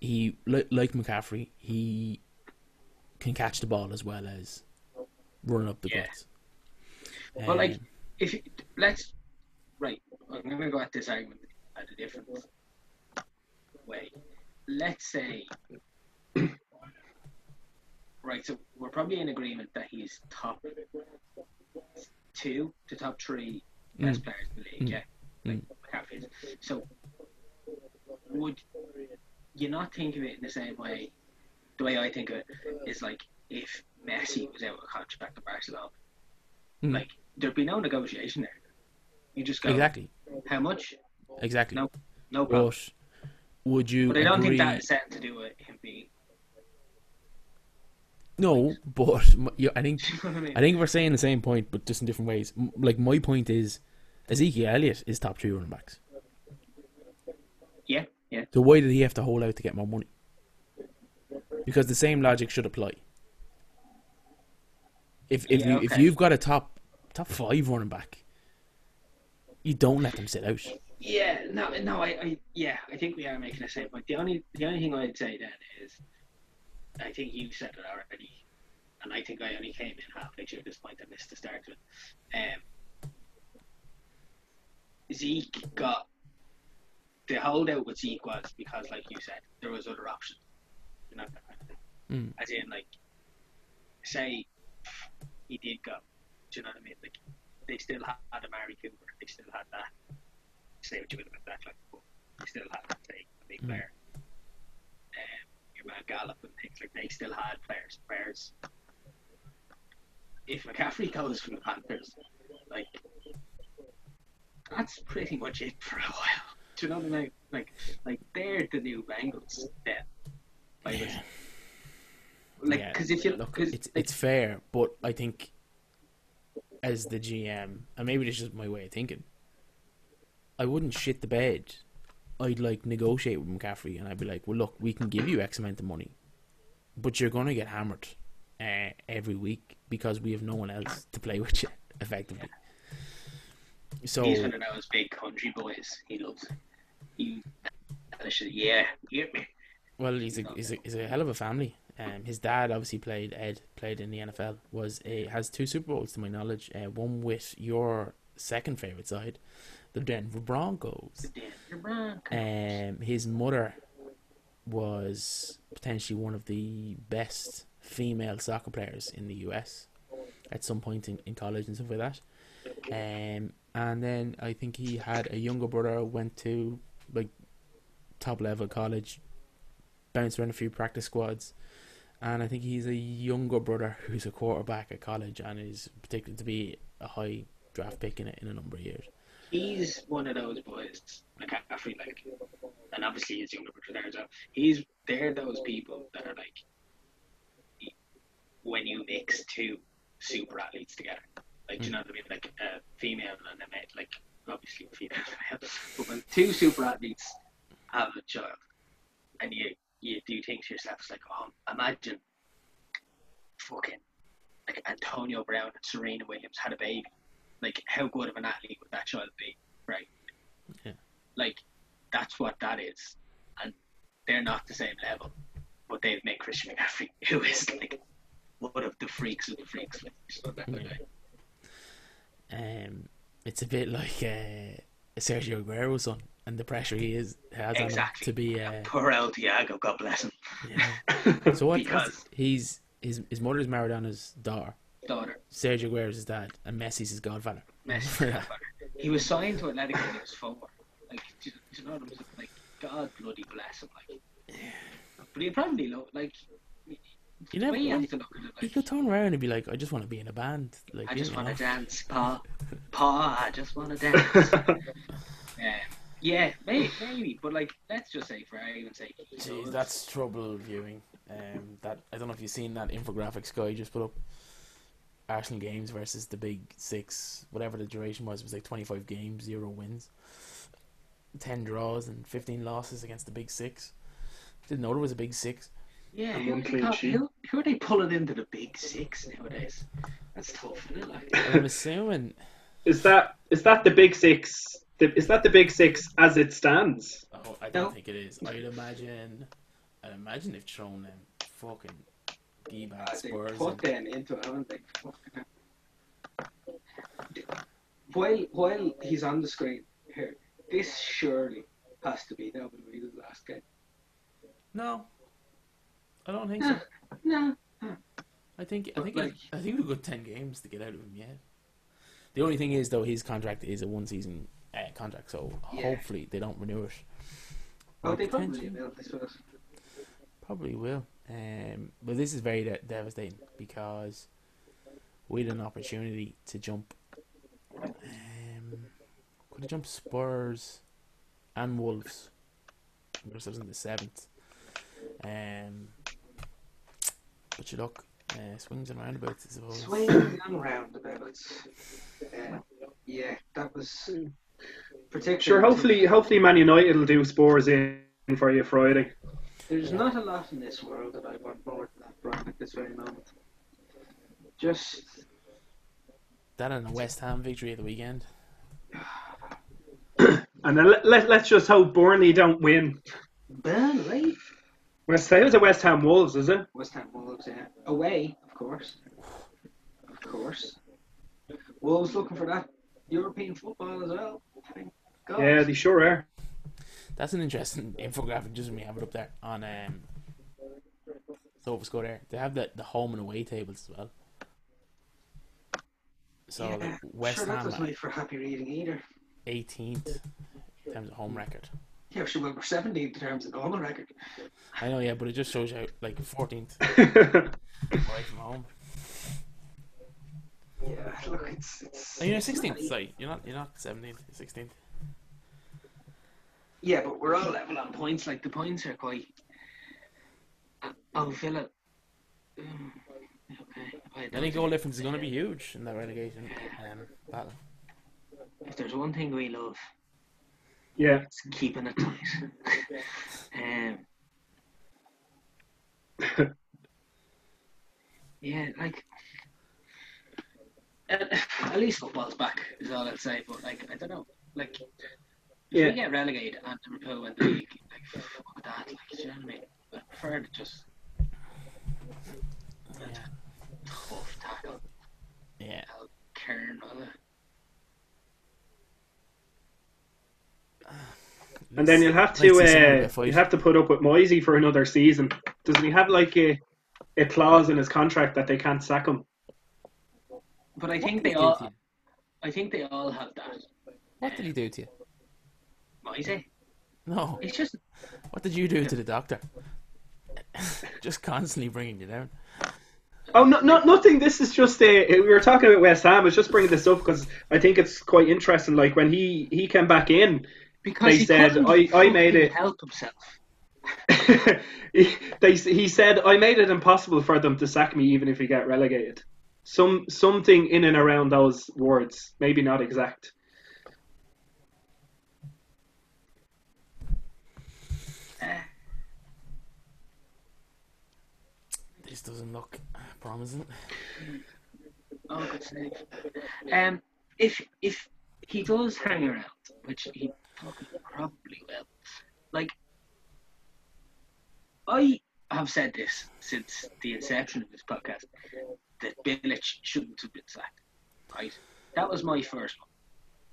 he, like, like McCaffrey, he can catch the ball as well as run up the yeah. guts. Well, um, like, if you, let's... Right, I'm going to go at this argument at a different way. Let's say... Right, so we're probably in agreement that he's top two to top three best mm. players in the league, mm. yeah? Like, McCaffrey. So, would you not think of it in the same way? The way I think of it is like if Messi was out of contract at Barcelona, mm. like, there'd be no negotiation there. You just go, exactly. How much? Exactly. No, no problem. But would you But I don't agree... think that is something to do with him being... No, but I think I think we're saying the same point, but just in different ways. Like, my point is, Ezekiel Elliott is top three running backs. Yeah, yeah. So why did he have to hold out to get more money? Because the same logic should apply. If if yeah, you okay. if you've got a top top five running back, you don't let them sit out. Yeah, no, no. I, I yeah, I think we are making the same point. The only the only thing I'd say then is. I think you said it already, and I think I only came in halfway through this point. I missed the start of it. Um, Zeke got the holdout with Zeke was because, like you said, there was other options. You know, mm. as in, like, say he did go. Do you know what I mean? Like, they still had Amari Cooper. They still had that. Say what you will about that, like, but they still had that take a big player. Um, Gallup and things like they still had players. Players. If McCaffrey goes from the Panthers, like that's pretty much it for a while. Do you know what I mean? Like, like they're the new Bengals. Then, like, yeah. like because yeah. if you look, cause, it's like, it's fair, but I think as the G M, and maybe this is my way of thinking, I wouldn't shit the bed. I'd like negotiate with McCaffrey and I'd be like, well, look, we can give you X amount of money, but you're going to get hammered uh, every week because we have no one else to play with you effectively. Yeah. So he's one of those big country boys. He loves he, yeah, hear me. Well, he's a, he's a he's a hell of a family. Um, his dad obviously played Ed played in the N F L. Was a has two Super Bowls to my knowledge. Uh, one with your second favorite side. The Denver Broncos. The Denver Broncos. Um, his mother was potentially one of the best female soccer players in the U S at some point in, in college and stuff like that. Um, and then I think he had a younger brother, went to like top level college, bounced around a few practice squads. And I think he's a younger brother who's a quarterback at college and is predicted to be a high draft pick in a, in a number of years. He's one of those boys, McCaffrey, like, and obviously his younger brother there as well. He's, they're those people that are like, he, when you mix two super athletes together, like, do you know what I mean? Like, a uh, female and a male, like, obviously a female and a male, but when two super athletes have a child, and you, you do think to yourself, it's like, oh, imagine fucking, like, Antonio Brown and Serena Williams had a baby. Like, how good of an athlete would that child be, right? Yeah. Like, that's what that is. And they're not the same level, but they've made Christian McCaffrey, who is, like, one of the freaks of the freaks. Like, so that yeah. Um, It's a bit like uh, Sergio Aguero's son and the pressure he is has exactly. on him to be... Uh... Poor El Diago, God bless him. Yeah. So what? Because... He's, his, his mother is Maradona's daughter. Daughter. Sergio Aguero's his dad, and Messi's his godfather. Messi's godfather. He was signed to Atletico when he was four. Like, do, do you know what I mean? Like, God bloody bless him. Like, but he probably lo- like. You never. He, like, he could turn around and be like, "I just want to be in a band." Like, I just want to dance, pa. Pa, I just want to dance. um, yeah, maybe, maybe, but like, let's just say for argument's sake. Jeez, knows. That's trouble viewing. Uh, Um, that I don't know if you've seen that infographic Sky just put up. Arsenal games versus the big six, whatever the duration was, it was like twenty-five games, zero wins, ten draws and fifteen losses against the big six. Didn't know there was a big six. Yeah, who, got, who, who are they pulling into the big six nowadays? That's tough, isn't it? Like, I'm assuming is that is that the big six? The, is that the big six as it stands? Oh, I don't no. think it is. I'd imagine. I'd imagine they've thrown them fucking. D-back Spurs. They put them into it, haven't they? While, while he's on the screen here, this surely has to be David Luiz's last game. No, I don't think so. No, I think I think like, I think we've got ten games to get out of him. Yeah. The only thing is, though, his contract is a one-season uh, contract, so yeah. hopefully they don't renew it. Oh, or they probably will. I suppose. Probably will. Um, but this is very de- devastating because we had an opportunity to jump. Um, could have jumped Spurs and Wolves. We're ourselves in the seventh. Um, but you look, uh, swings and roundabouts, I suppose. Swings and roundabouts. Uh, yeah, that was particularly. Sure, hopefully, hopefully, Man United will do Spurs in for you Friday. There's yeah. not a lot in this world that I want more than that, Brian, at this very moment. Just... that and a West Ham victory at the weekend. And then let, let, let's just hope Burnley don't win. Burnley? West, it was a West Ham Wolves, is it? West Ham Wolves, yeah. Away, of course. Of course. Wolves looking for that European football as well. Thank God. Yeah, they sure are. That's an interesting infographic, just when we have it up there on um, SofaScore there. They have the, the home and away tables as well. So yeah, like West sure Ham. That doesn't make for happy reading either. eighteenth in terms of home record. Yeah, sure, well, we're seventeenth in terms of the home record. I know, yeah, but it just shows you how, like fourteenth away from home. Yeah, look, it's. it's and you're sixteenth. Not... sorry, you're not. You're not seventeenth. You're sixteenth. Yeah, but we're all level on points. Like, the points are quite... Oh, Villa... Um, okay. Any goal difference is going to be huge in that relegation um, battle. If there's one thing we love... yeah. It's keeping it tight. um, yeah, like... At, at least football's back, is all I'd say. But, like, I don't know. Like... if yeah. we get relegated and Liverpool win the league, like, fuck that, like, do you know what I mean? I prefer to just... yeah. tough tackle. Yeah. I'll Kieran, will I? And then you'll have to, uh, you'll have to put up with Moisey for another season. Doesn't he have, like, a, a clause in his contract that they can't sack him? But I think what they all... I think they all have that. What did he do to you? Moisey? No. It's just. What did you do to the doctor? Just constantly bringing you down. Oh no, no, nothing. This is just a. We were talking about West Ham. I was just bringing this up because I think it's quite interesting. Like when he, he came back in, because they he said I, I made it. Help himself. he, they he said I made it impossible for them to sack me even if we get relegated. Some something in and around those words, maybe not exact. This doesn't look promising. Oh, good save. Um, if if he does hang around, which he probably will, like I have said this since the inception of this podcast, that Bilic shouldn't have been sacked. Right? That was my first one,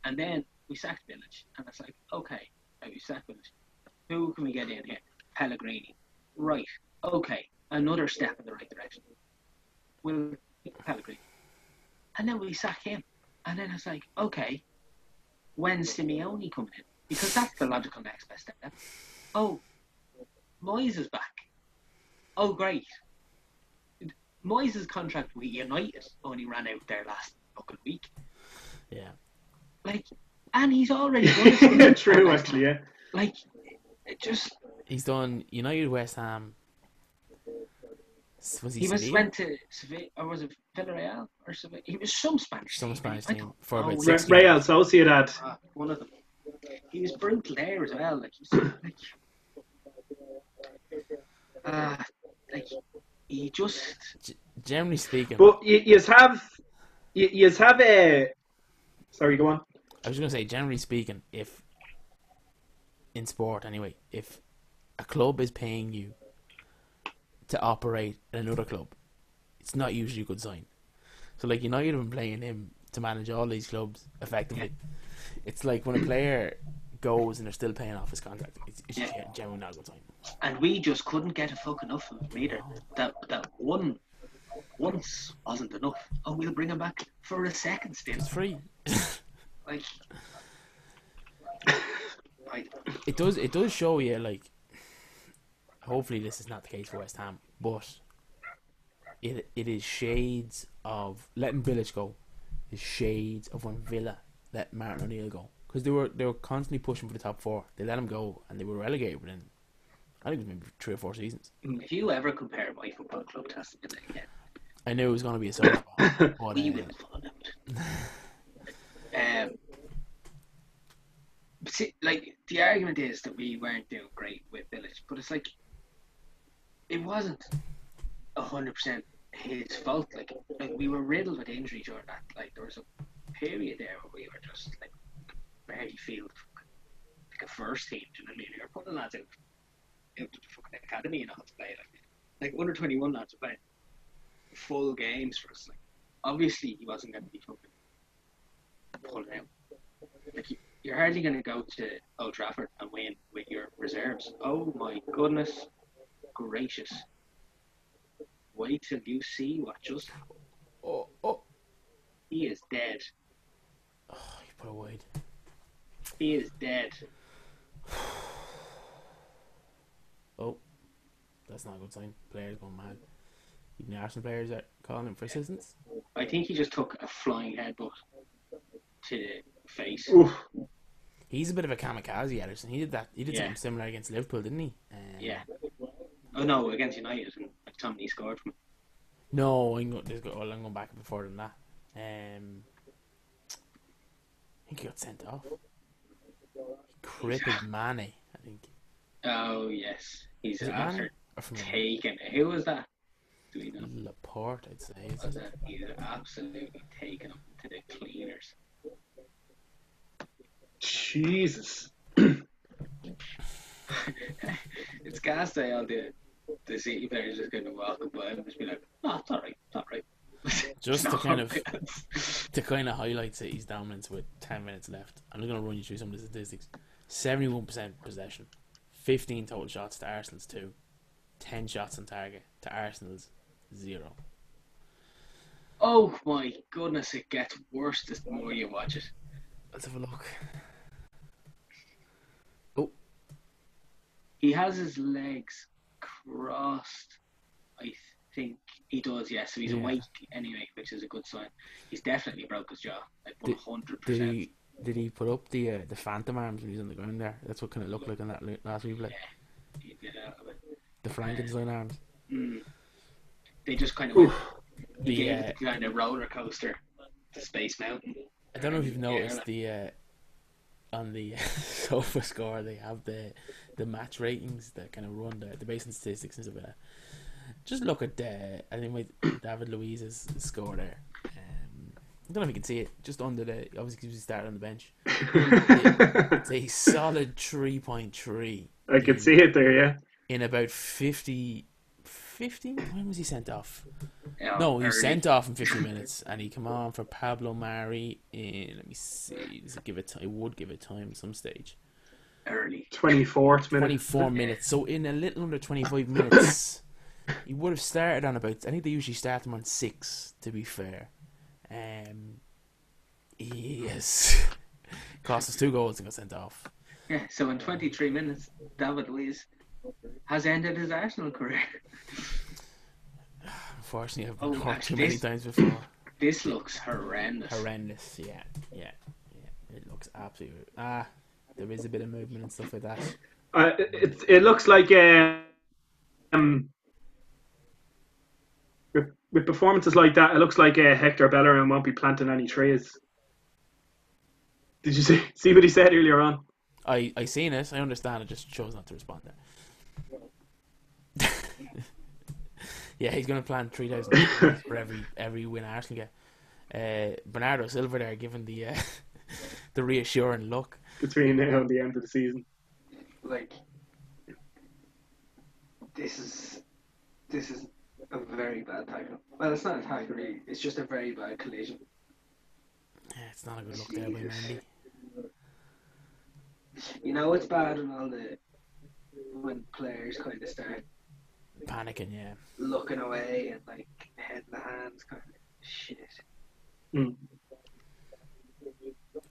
and then we sacked Bilic, and it's like, okay, we sacked Bilic. Who can we get in here? Pellegrini. Right. Okay. Another step in the right direction. We'll pick Pellegrini. And then we sack him. And then it's like, okay, when's Simeone coming in? Because that's the logical next best step. Oh, Moyes is back. Oh, great. Moyes' contract with United only ran out there last fucking week. Yeah. Like, and he's already done true, actually, yeah. Like... it just... he's done United, West Ham, Was he, he was went to Sevilla, or was it Villarreal or Sevilla? He was some Spanish. Some Spanish team for about oh, six Real Sociedad. Uh, one of them. He was brutal there as well. Like, he was, like, uh, like he just. G- generally speaking. But you, you have, you, you have a. Sorry, go on. I was going to say, generally speaking, if in sport anyway, if a club is paying you to operate at another club, it's not usually a good sign. So, like, United have been playing him to manage all these clubs effectively. It's like when a player goes and they're still paying off his contract, it's, it's yeah. generally not a good sign. And we just couldn't get a fuck enough of him either. That, that one once wasn't enough. Oh, we'll bring him back for a second stint. It's free. Like, I, it does, it does show you, like, hopefully this is not the case for West Ham, but it it is shades of letting Village go, is shades of when Villa let Martin O'Neill go, because they were they were constantly pushing for the top four. They let him go, and they were relegated within, I think it was maybe three or four seasons. If you ever compare my football club to Aston Villa again, I knew it was going to be a solo. We uh, will fall out. um, but see, like, the argument is that we weren't doing great with Village, but it's like, it wasn't one hundred percent his fault. Like, like, we were riddled with injury during that. Like, there was a period there where we were just, like, barely field like a first team. Do you know what I mean? We were putting lads out, out to the fucking academy and all to play. Like, like under twenty-one lads were playing full games for us. Like, obviously, he wasn't going to be fucking pulled out. Like, he, you're hardly going to go to Old Trafford and win with your reserves. Oh my goodness. Gracious! Wait till you see what just happened. Oh, oh! He is dead. Oh, you put it wide. He is dead. Oh, that's not a good sign. Players going mad. Even the Arsenal players are calling him for assistance. I think he just took a flying headbutt to the face. Oof. He's a bit of a kamikaze, Ederson. He did that. He did yeah. something similar against Liverpool, didn't he? Um, yeah. Oh no, against United, and Tommy scored from. No, I'm going, go, well, I'm going back before than that. Um, I think he got sent off. Crippled Mane, I think. Oh yes, he's after taken. Who was that? Do we know? Laporte, I'd say. Is it? He's absolutely taken him to the cleaners. Jesus. It's gas day. All the the City players just going to walk by and just be like, "No, it's all right, it's all right." Just no, to kind of to kind of highlight City's dominance with ten minutes left. I'm going to run you through some of the statistics: seventy-one percent possession, fifteen total shots to Arsenal's two, ten shots on target to Arsenal's zero. Oh my goodness! It gets worse the more you watch it. Let's have a look. He has his legs crossed, I think. He does, yes. Yeah. So he's yeah. awake anyway, which is a good sign. He's definitely broke his jaw, like one hundred percent. Did, did, he, did he put up the uh, the phantom arms when he's on the ground there? That's what kind of looked like on that last replay. Yeah, he did a little bit. The Frankenstein um, arms. Mm, they just kind of went, the, gave uh, the kind of roller coaster to Space Mountain. I don't know if you've noticed the... Uh, on the sofa score, they have the the match ratings that kind of run the the basic statistics and stuff like that. Just look at the I think David Luiz's score there. Um, I don't know if you can see it. Just under the obviously because we started on the bench. it, it's a solid three point three. I in, can see it there, yeah. In about fifty, fifty. When was he sent off? Yeah, no, he was sent off in fifty minutes, and he came on for Pablo Marí in. Let me see. Give it. I would give it time at some stage. Early. twenty-fourth minute. Twenty-four minutes. So in a little under twenty-five minutes, he would have started on about. I think they usually start him on six. To be fair, um, he has cost us two goals and got sent off. Yeah. So in twenty-three minutes, David Luiz has ended his Arsenal career. Unfortunately, I've been oh, watched too many times before. This looks horrendous. Horrendous, yeah, yeah, yeah. It looks absolutely ah. There is a bit of movement and stuff like that. Uh, it it looks like um with performances like that, it looks like uh, Hector Bellerin won't be planting any trees. Did you see, see what he said earlier on? I, I seen it. I understand. I just chose not to respond there. Yeah, he's going to plant three thousand for every every win Arsenal get. Uh, Bernardo Silva there, given the uh, the reassuring look. Between now and the end of the season. Like, this is this is a very bad tackle. Well, it's not a tackle, really. It's just a very bad collision. Yeah, it's not a good look there by Mandy. You know it's bad when all the when players kind of start panicking, yeah, looking away and like head in the hands, kind of shit. Mm.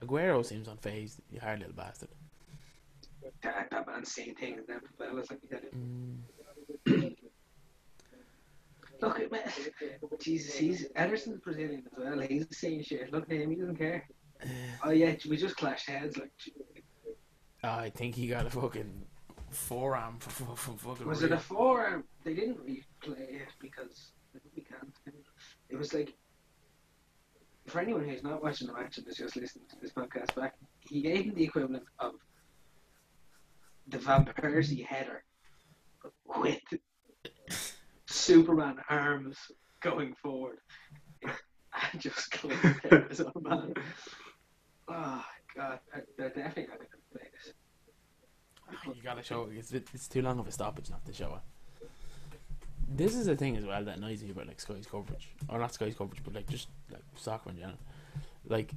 Aguero seems unfazed. You hard little bastard. That, that man's seen things then for fellas like he did. Look at man, Jesus, he's Ederson's Brazilian as well. He's saying shit. Look at him, he doesn't care. Uh, oh yeah, we just clashed heads like. I think he got a fucking forearm from fucking. Was real. It a forearm? They didn't replay it because we can't. It was like, for anyone who's not watching the match and is just listening to this podcast back, he gave him the equivalent of the Van Persie header with Superman arms going forward and just cleared it as a man. Oh God, they're definitely not going to play this. You gotta show it. It's, it's too long of a stoppage not to show it. This is the thing as well that annoys me about like Sky's coverage, or not Sky's coverage, but like just like soccer in general. Like,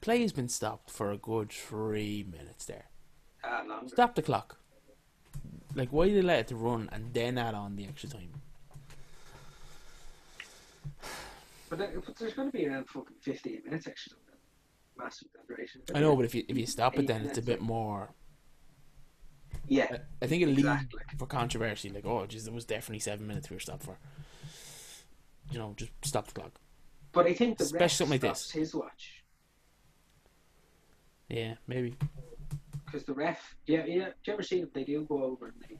play has been stopped for a good three minutes there. Uh, Stop the clock. Like, why did they let it run and then add on the extra time? But, there, but there's going to be around fucking fifteen minutes extra time. Massive duration. I know, but if you if you stop it, then it's a bit more. Yeah, I, I think it'll exactly. lead for controversy. Like, oh, geez, there was definitely seven minutes we were stopped for. You know, just stop the clock. But I think the especially ref something stops like this. His watch. Yeah, maybe. Because the ref, yeah, yeah. Do you ever see them? They do go over and they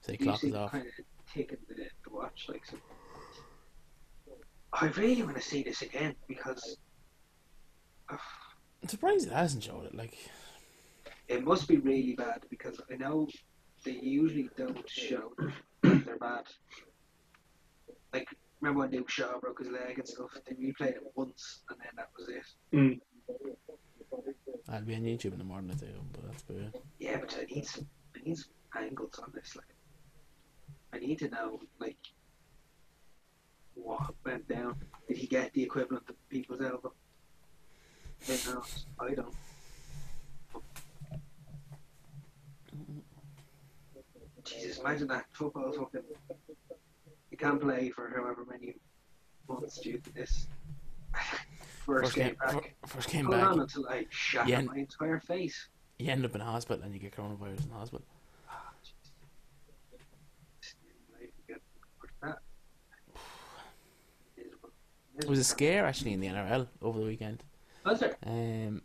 say so clock is off. Kind of taking the, the watch, like. So. I really want to see this again because. I'm surprised it hasn't showed it. Like, it must be really bad because I know they usually don't show that they're bad. Like, remember when Luke Shaw broke his leg and stuff? They replayed it once and then that was it. Mm. I'll be on YouTube in the morning, I think, but that's about it. Yeah, but I need some, I need some angles on this. Like, I need to know, like, what went down. Did he get the equivalent of people's elbow? I don't. Jesus, imagine that. Football fucking. You can't play for however many months due to this. First, first game, game back. First game back. Hold on until I shat my entire face. You end up in a hospital and you get coronavirus in the hospital. Oh, it was a scare actually in the N R L over the weekend. Was there? Um,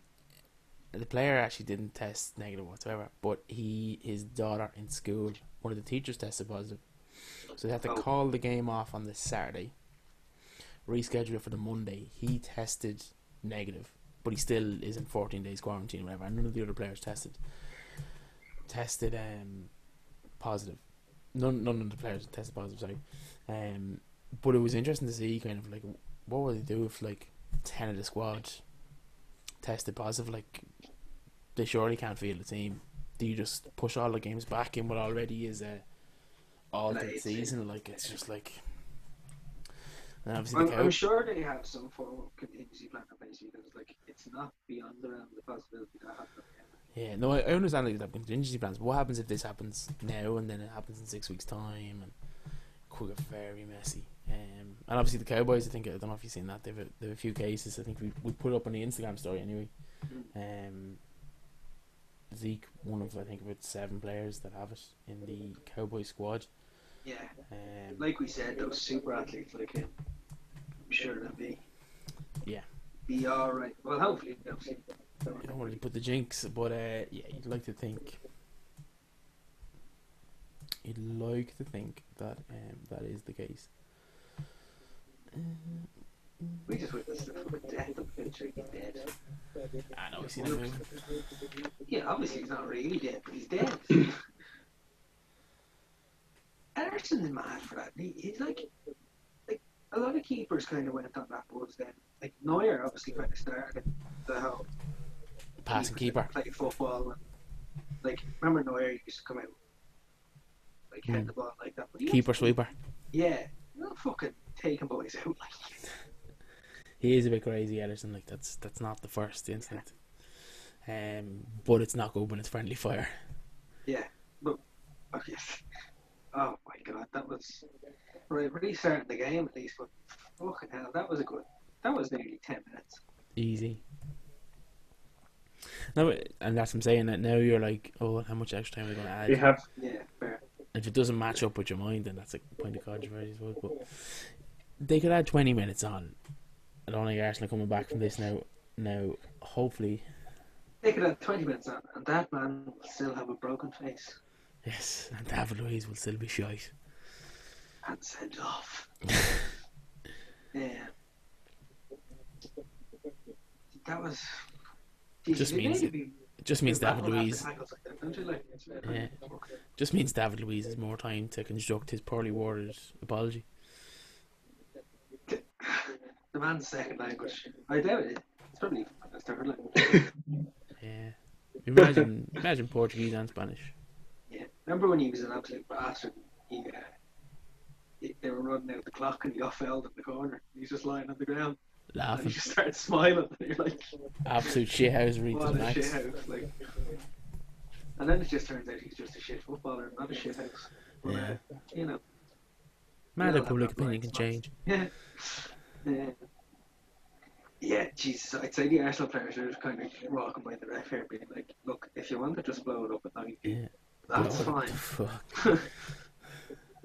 the player actually didn't test negative whatsoever, but he, his daughter in school, one of the teachers tested positive, so they had to oh. call the game off on the Saturday, reschedule it for the Monday. He tested negative, but he still is in fourteen days quarantine or whatever, and none of the other players tested tested um, positive. None, none of the players tested positive, sorry. Um, but it was interesting to see kind of like what would they do if like ten of the squad tested positive. Like, they surely can't field the team. Do you just push all the games back in what already is a altered season? Like, it's just like. And obviously, I'm, I'm sure they have some form of contingency plan in place because, like, it's not beyond the realm of the possibility that happens. Yeah, no, I, I understand like, they have contingency plans. But what happens if this happens now and then it happens in six weeks' time? And it could get very messy. Um, and obviously the Cowboys, I think, I don't know if you've seen that, they've a, they've a few cases. I think we we put up on the Instagram story anyway. Um, Zeke, one of I think about seven players that have it in the Cowboy squad. Yeah. Um, like we said, those super athletes like him, I'm sure they'll be. Yeah. Be all right. Well, hopefully they'll see. I don't really put the jinx, but uh, yeah, you'd like to think. You'd like to think that um, that is the case. We just witnessed the death of Country. He's dead. I know, he's dead. Yeah, obviously he's not really dead, but he's dead. Ederson's mad for that. He, he's like, like a lot of keepers kind of went on that buzz then. Like Neuer obviously kind of started the whole passing keeper, play football. And, like remember Neuer used to come out like mm. head the ball like that. But keeper sweeper. Yeah, not fucking taking boys out like. He is a bit crazy, Ederson. Like that's that's not the first instinct, um. But it's not good when it's friendly fire. Yeah, but okay. Oh my god, that was restarting the game at least. But fucking hell, that was a good. That was nearly ten minutes. Easy. No, and that's what I'm saying. That now you're like, oh, how much extra time are we gonna add? You have, yeah, fair. If it doesn't match up with your mind, then that's a point of controversy as well. But they could add twenty minutes on. I don't think Arsenal coming back from this now. Now, hopefully, they could have twenty minutes on, and that man will still have a broken face. Yes, and David Luiz will still be shite and sent off. Yeah, that was. Geez, just means be, it just means David Luiz. Like like, really yeah, okay. Just means David Luiz has more time to construct his poorly worded apology. The man's second language. I doubt it. It's probably his third language. Yeah. Imagine, imagine Portuguese and Spanish. Yeah. Remember when he was an absolute bastard? He, uh, he, they were running out the clock and he got felled in the corner. He's just lying on the ground, laughing. And he just started smiling. And you're like, absolute shithousery to the max. Shithouse, like. And then it just turns out he's just a shit footballer, not a shithouse. Yeah. Uh, you know. Matter of public opinion can change. Yeah. Yeah, yeah, Jesus, I'd say the Arsenal players are kind of walking by the ref here being like, look, if you want to just blow it up at night, yeah, that's fine. Fuck?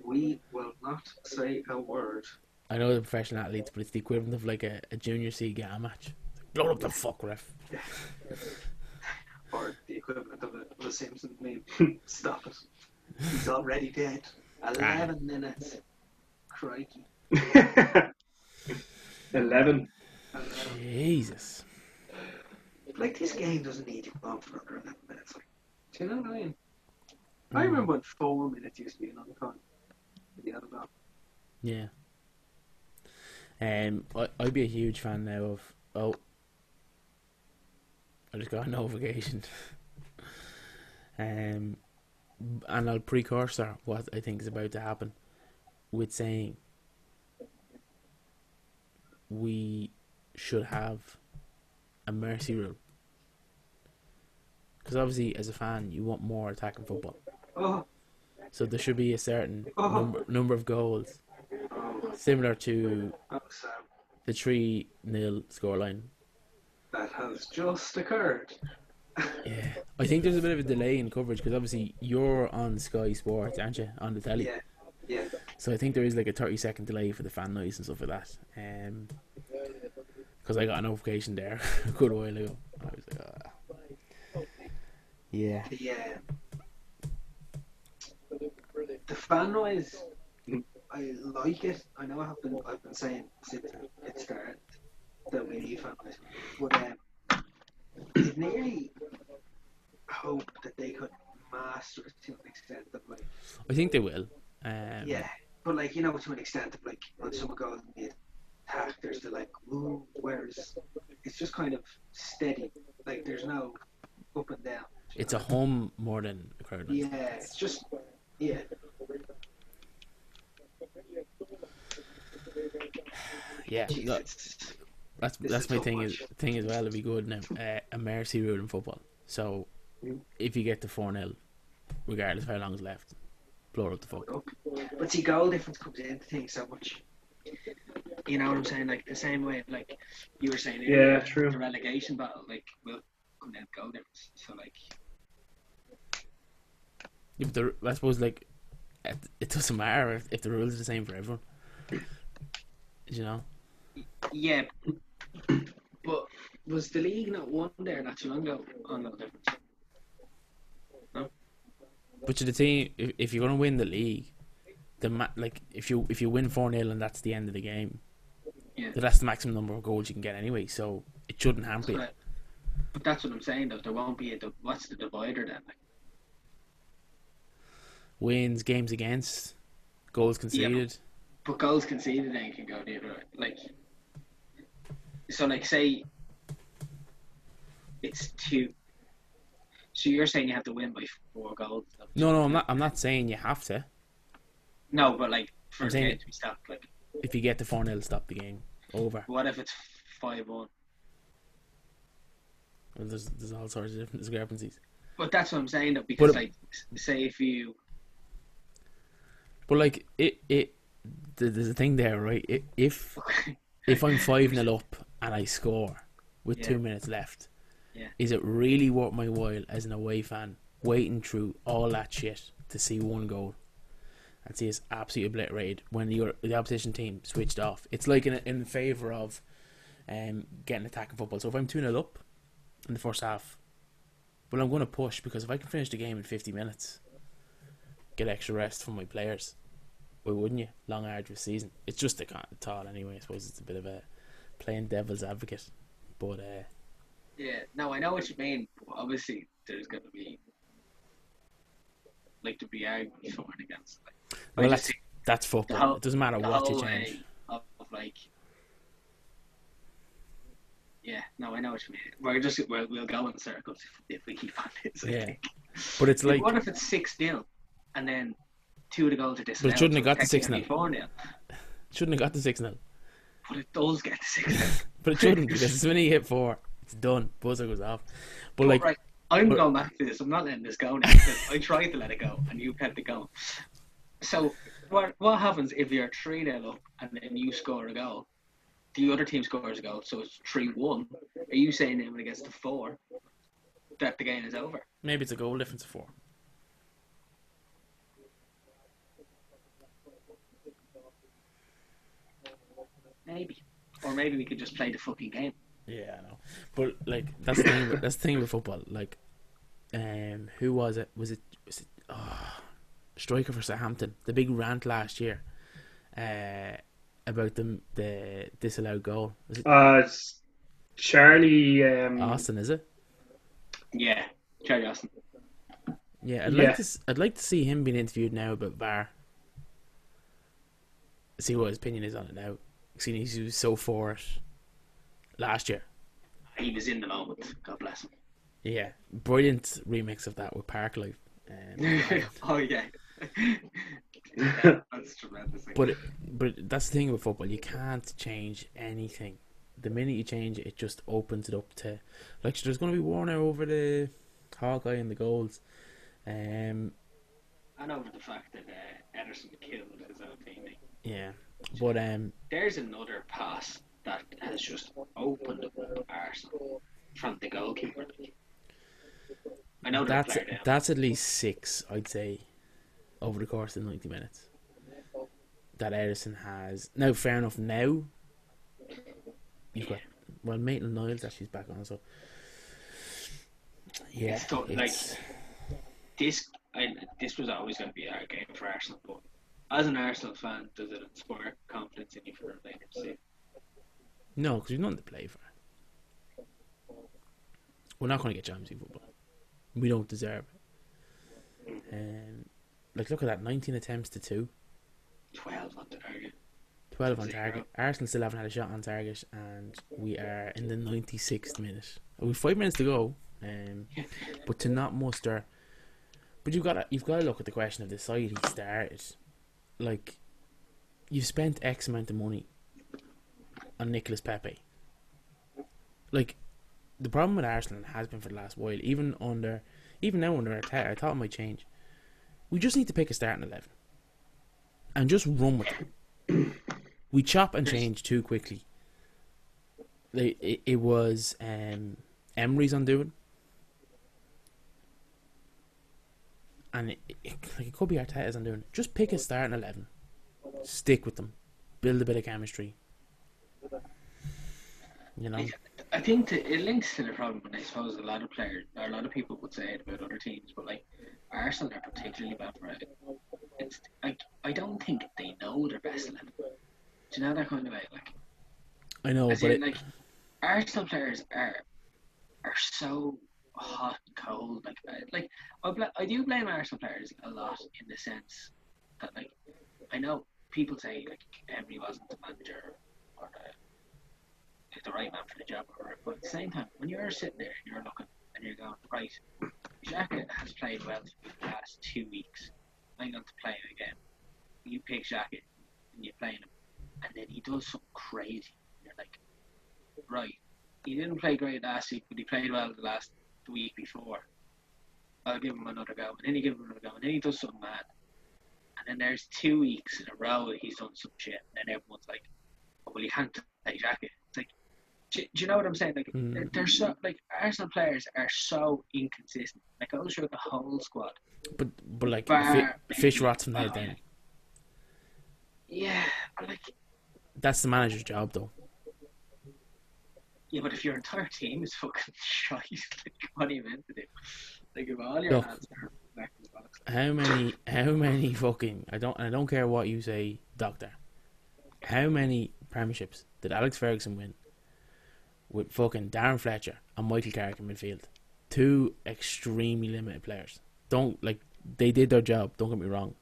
We will not say a word. I know they're professional athletes, but it's the equivalent of like a, a junior C game match. Blow up the fuck, ref. Yeah. Or the equivalent of a, of a Simpson meme. Stop it. He's already dead. Eleven ah. minutes. Crikey. Eleven. Jesus. Like this game doesn't need to go on for under eleven minutes. Like, do you know what I mean? Mm. I remember when four minutes used to be another time. The other one. Yeah. Um, I, I'd be a huge fan now of oh, I just got a notification. um, and I'll precursor what I think is about to happen with saying. We should have a mercy rule, because obviously as a fan you want more attacking football. Oh. So there should be a certain oh. number, number of goals, similar to the three nil scoreline that has just occurred. Yeah, I think there's a bit of a delay in coverage because obviously you're on Sky Sports, aren't you, on the telly? Yeah. Yeah. So I think there is like a thirty second delay for the fan noise and stuff like that. Um, because I got a notification there a good while ago. I was like, oh. Yeah. Yeah. The fan noise, I like it. I know I have been, I've been saying since it started that we need fan noise, but um, I nearly hope that they could master it to an extent that like. I think they will. Um, yeah, but like you know, to an extent of like when someone goes in the attack, there's the like, ooh, where's it's just kind of steady. Like there's no up and down. It's know? a home more than a crowd. Yeah, it's, it's just yeah. Yeah, Jesus. that's that's, that's my thing is, thing as well. It'd be good now. Uh, a mercy rule in football. So mm. if you get to four nil, regardless of how long's left. Blow up the fuck. But see, goal difference comes into things so much. You know what I'm saying? Like the same way, like you were saying, earlier, yeah, true. The relegation battle, like will come down to goal difference. So like, if the I suppose like it doesn't matter if, if the rules are the same for everyone. You know? Yeah, but was the league not one there not too long ago on goal difference? But to the team, if, if you're gonna win the league, the ma- like if you if you win four nil and that's the end of the game, yeah. that's the maximum number of goals you can get anyway, so it shouldn't hamper you. But that's what I'm saying, though. There won't be a... What's the divider then? Like? Wins, games against, goals conceded. Yeah, but, but goals conceded then can go the other way. Like, so, like, say it's two... So you're saying you have to win by four goals? No, no, I'm not I'm not saying you have to. No, but, like, for I'm saying it to be stopped, like... If you get to four nil, stop the game. Over. What if it's five one? Well, there's there's all sorts of different discrepancies. But that's what I'm saying, though, because, but, like, say if you... But, like, it... it there's a thing there, right? It, if if I'm five nil up and I score with yeah. two minutes left, yeah. is it really worth my while as an away fan waiting through all that shit to see one goal and see us absolutely obliterated when the, the opposition team switched off? It's like in, in favour of um, getting attacking football. So if I'm two nil up in the first half, well, I'm going to push, because if I can finish the game in fifty minutes, get extra rest from my players, why wouldn't you? Long, arduous season. It's just a kind of thought anyway. I suppose it's a bit of a playing devil's advocate. But, uh, yeah, no, I know what you mean. But obviously, there's going to be, like, to be argued for and against. Like, well, that's, that's football. Whole, it doesn't matter what you change. Of, of like, yeah, no, I know what you mean. We're just we're, we'll go in circles if, if we keep on this. Yeah, like, but it's like, what if it's six nil, and then two of the goals are disallowed? But it shouldn't have got to six nil. Shouldn't have got to six nil. But it does get to six nil. But it shouldn't, because it's when he hit four, it's done. Buzzer goes off. But, but like, right, I'm but, going back to this. I'm not letting this go now. I tried to let it go, and you kept it going. So what what happens if you're three nil up and then you score a goal? The other team scores a goal, so it's three one. Are you saying then when it gets to four that the game is over? Maybe it's a goal difference of four. Maybe. Or maybe we could just play the fucking game. Yeah, I know. But, like, that's the thing with, that's the thing with football. Like, um, who was it? Was it, was it oh, striker for Southampton? The big rant last year. Uh... About the the disallowed goal, is it? Uh, it's Charlie um... Austin, is it? Yeah, Charlie Austin. Yeah, I'd yeah. like to. I'd like to see him being interviewed now about V A R. See what his opinion is on it now. Seeing he was so for it last year. He was in the moment. God bless him. Yeah, brilliant remix of that with Parklife. Um, oh yeah. Yeah, that's tremendous. But it, but that's the thing with football, you can't change anything. The minute you change it, it just opens it up to, like, so there's going to be war now over the Hawkeye and the goals, um, and over the fact that uh, Ederson killed his own teammate. Yeah, but um, there's another pass that has just opened up Arsenal from the goalkeeper. I know that's that's at least six, I'd say, over the course of ninety minutes that Ederson has. Now, fair enough, now you've got, well, Maitland-Niles actually is back on, so yeah, it's tough. It's... like this I, this was always going to be our game for Arsenal, but as an Arsenal fan, does it inspire confidence in you for the remainder of the season? No, because you've nothing to play for. We're not going to get Champions League football. We don't deserve it. Um, like, look at that, nineteen attempts to two. twelve on target. twelve on target. Arsenal still haven't had a shot on target, and we are in the ninety-sixth minute. We've five minutes to go, um, but to not muster. But you've got to, you've got to look at the question of the side he started. Like, you've spent X amount of money on Nicolas Pepe. Like, the problem with Arsenal has been for the last while, even under, even now under Arteta, I thought it might change. We just need to pick a starting eleven and just run with it. We chop and change too quickly. It, it, it was um, Emery's undoing, and it, it, like, it could be Arteta's undoing. Just pick a starting eleven, stick with them, build a bit of chemistry. You know, I think to, it links to the problem, and I suppose a lot of players, or a lot of people would say it about other teams, but, like, Arsenal are particularly bad for it. It's, I, I don't think they know their best eleven. Do you know that kind of way? Like, I know, as but in, like it... Arsenal players are are so hot and cold. Like, like I, bl- I do blame Arsenal players a lot in the sense that, like, I know people say like Emery wasn't the manager or the, the right man for the job, or but at the same time, when you're sitting there and you're looking and you're going, right, Xhaka has played well for the last two weeks. I'm going to play him again. You pick Xhaka and you're playing him, and then he does something crazy. You're like, right, he didn't play great last week, but he played well the last the week before. I'll give him another go, and then he gives him another go, and then he does something mad. And then there's two weeks in a row that he's done some shit, and then everyone's like, oh, well, he can't play Xhaka. It's like, do, do you know what I'm saying? Like, mm. they're, they're so, like, Arsenal players are so inconsistent. Like, I'll show the whole squad. But, but like, bar, fi- fish rots from their den. Yeah, like... That's the manager's job, though. Yeah, but if your entire team is fucking shite, like, what are you meant to do? Like, if all your Look, hands are back in the box. How many, how many fucking... I don't I don't care what you say, doctor. How many premierships did Alex Ferguson win with fucking Darren Fletcher and Michael Carrick in midfield? Two extremely limited players. Don't, like, they did their job, don't get me wrong.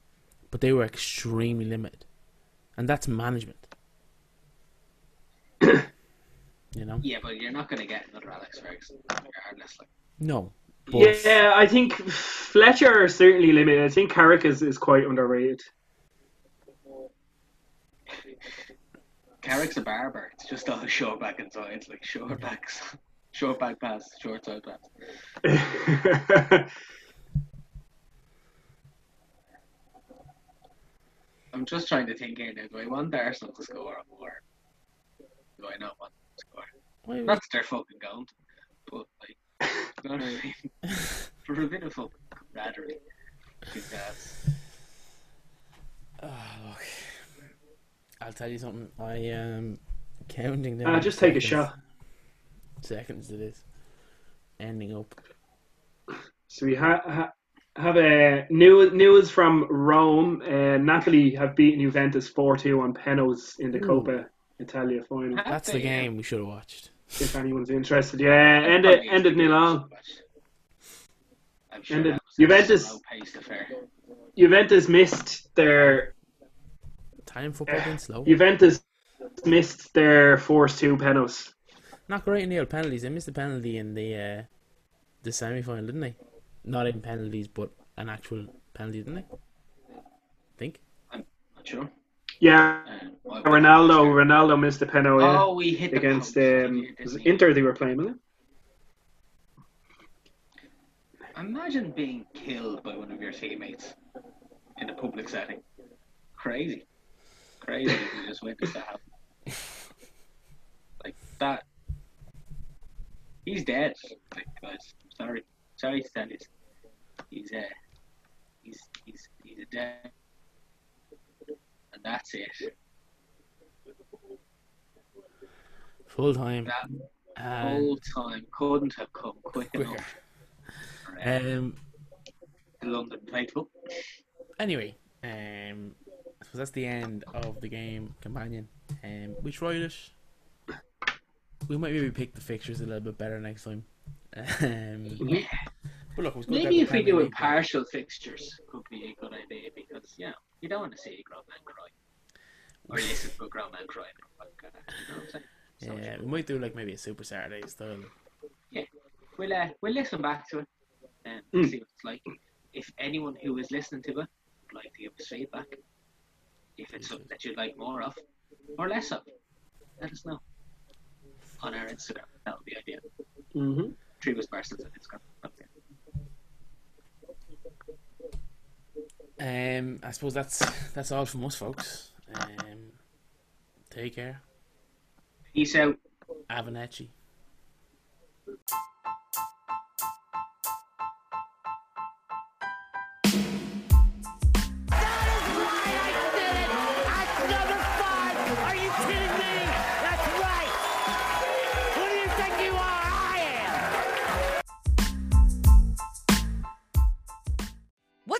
But they were extremely limited. And that's management. You know? Yeah, but you're not going to get another Alex Ferguson regardless. Like. No. But... Yeah, I think Fletcher is certainly limited. I think Carrick is, is quite underrated. Carrick's a barber. It's just all short back and sides, like short backs, short back pass, short side pass. I'm just trying to think here now. Do I want Arsenal to score or do I not want them to score? Wait, not that they're fucking going to, but like, you know what I mean? For a bit of fucking camaraderie. Oh, look. I'll tell you something. I am counting down. Uh, just take seconds, a shot. Seconds it is. Ending up. So we have. Ha- Have a new news from Rome. Uh, Napoli have beaten Juventus four two on penalties in the Coppa Italia final. That's the game we should have watched. If anyone's interested, yeah, ended ended nil all. Sure ended Juventus. Juventus missed their Italian football being slow. Juventus missed their forced two penalties. Not great in the old penalties. They missed a penalty in the uh, the semi final, didn't they? Not even penalties, but an actual penalty, didn't they? I think. I'm not sure. Yeah, um, well, Ronaldo Ronaldo missed the penalty oh, we hit the against um, was it Inter they were playing, wasn't it? Imagine being killed by one of your teammates in a public setting. Crazy. Crazy if you just witnessed that happen. Like that. He's dead. Like, guys, sorry. Sorry to tell you, he's a, he's, he's, he's a dead, and that's it. Full time. That uh, full time couldn't have come quick quicker. enough. Um, the London title. Anyway, um, so that's the end of the game, companion. Um, we tried it. We might maybe pick the fixtures a little bit better next time. Um, yeah. But look, it was good. Maybe if we do it partial fixtures could be a good idea because you know you don't want to see a grown man cry or listen to a grown man cry. You know what I'm saying? So yeah, sure. We might do like maybe a Super Saturday style. Yeah, we'll uh, we'll listen back to it and mm. see what it's like. If anyone who is listening to it would like to give us feedback, if it's something that you'd like more of or less of, let us know on our Instagram. That would be ideal. Mm-hmm. Three was Parsons and it's gone. Um, I suppose that's that's all from us, folks. Um, take care. Peace out. Avaneci.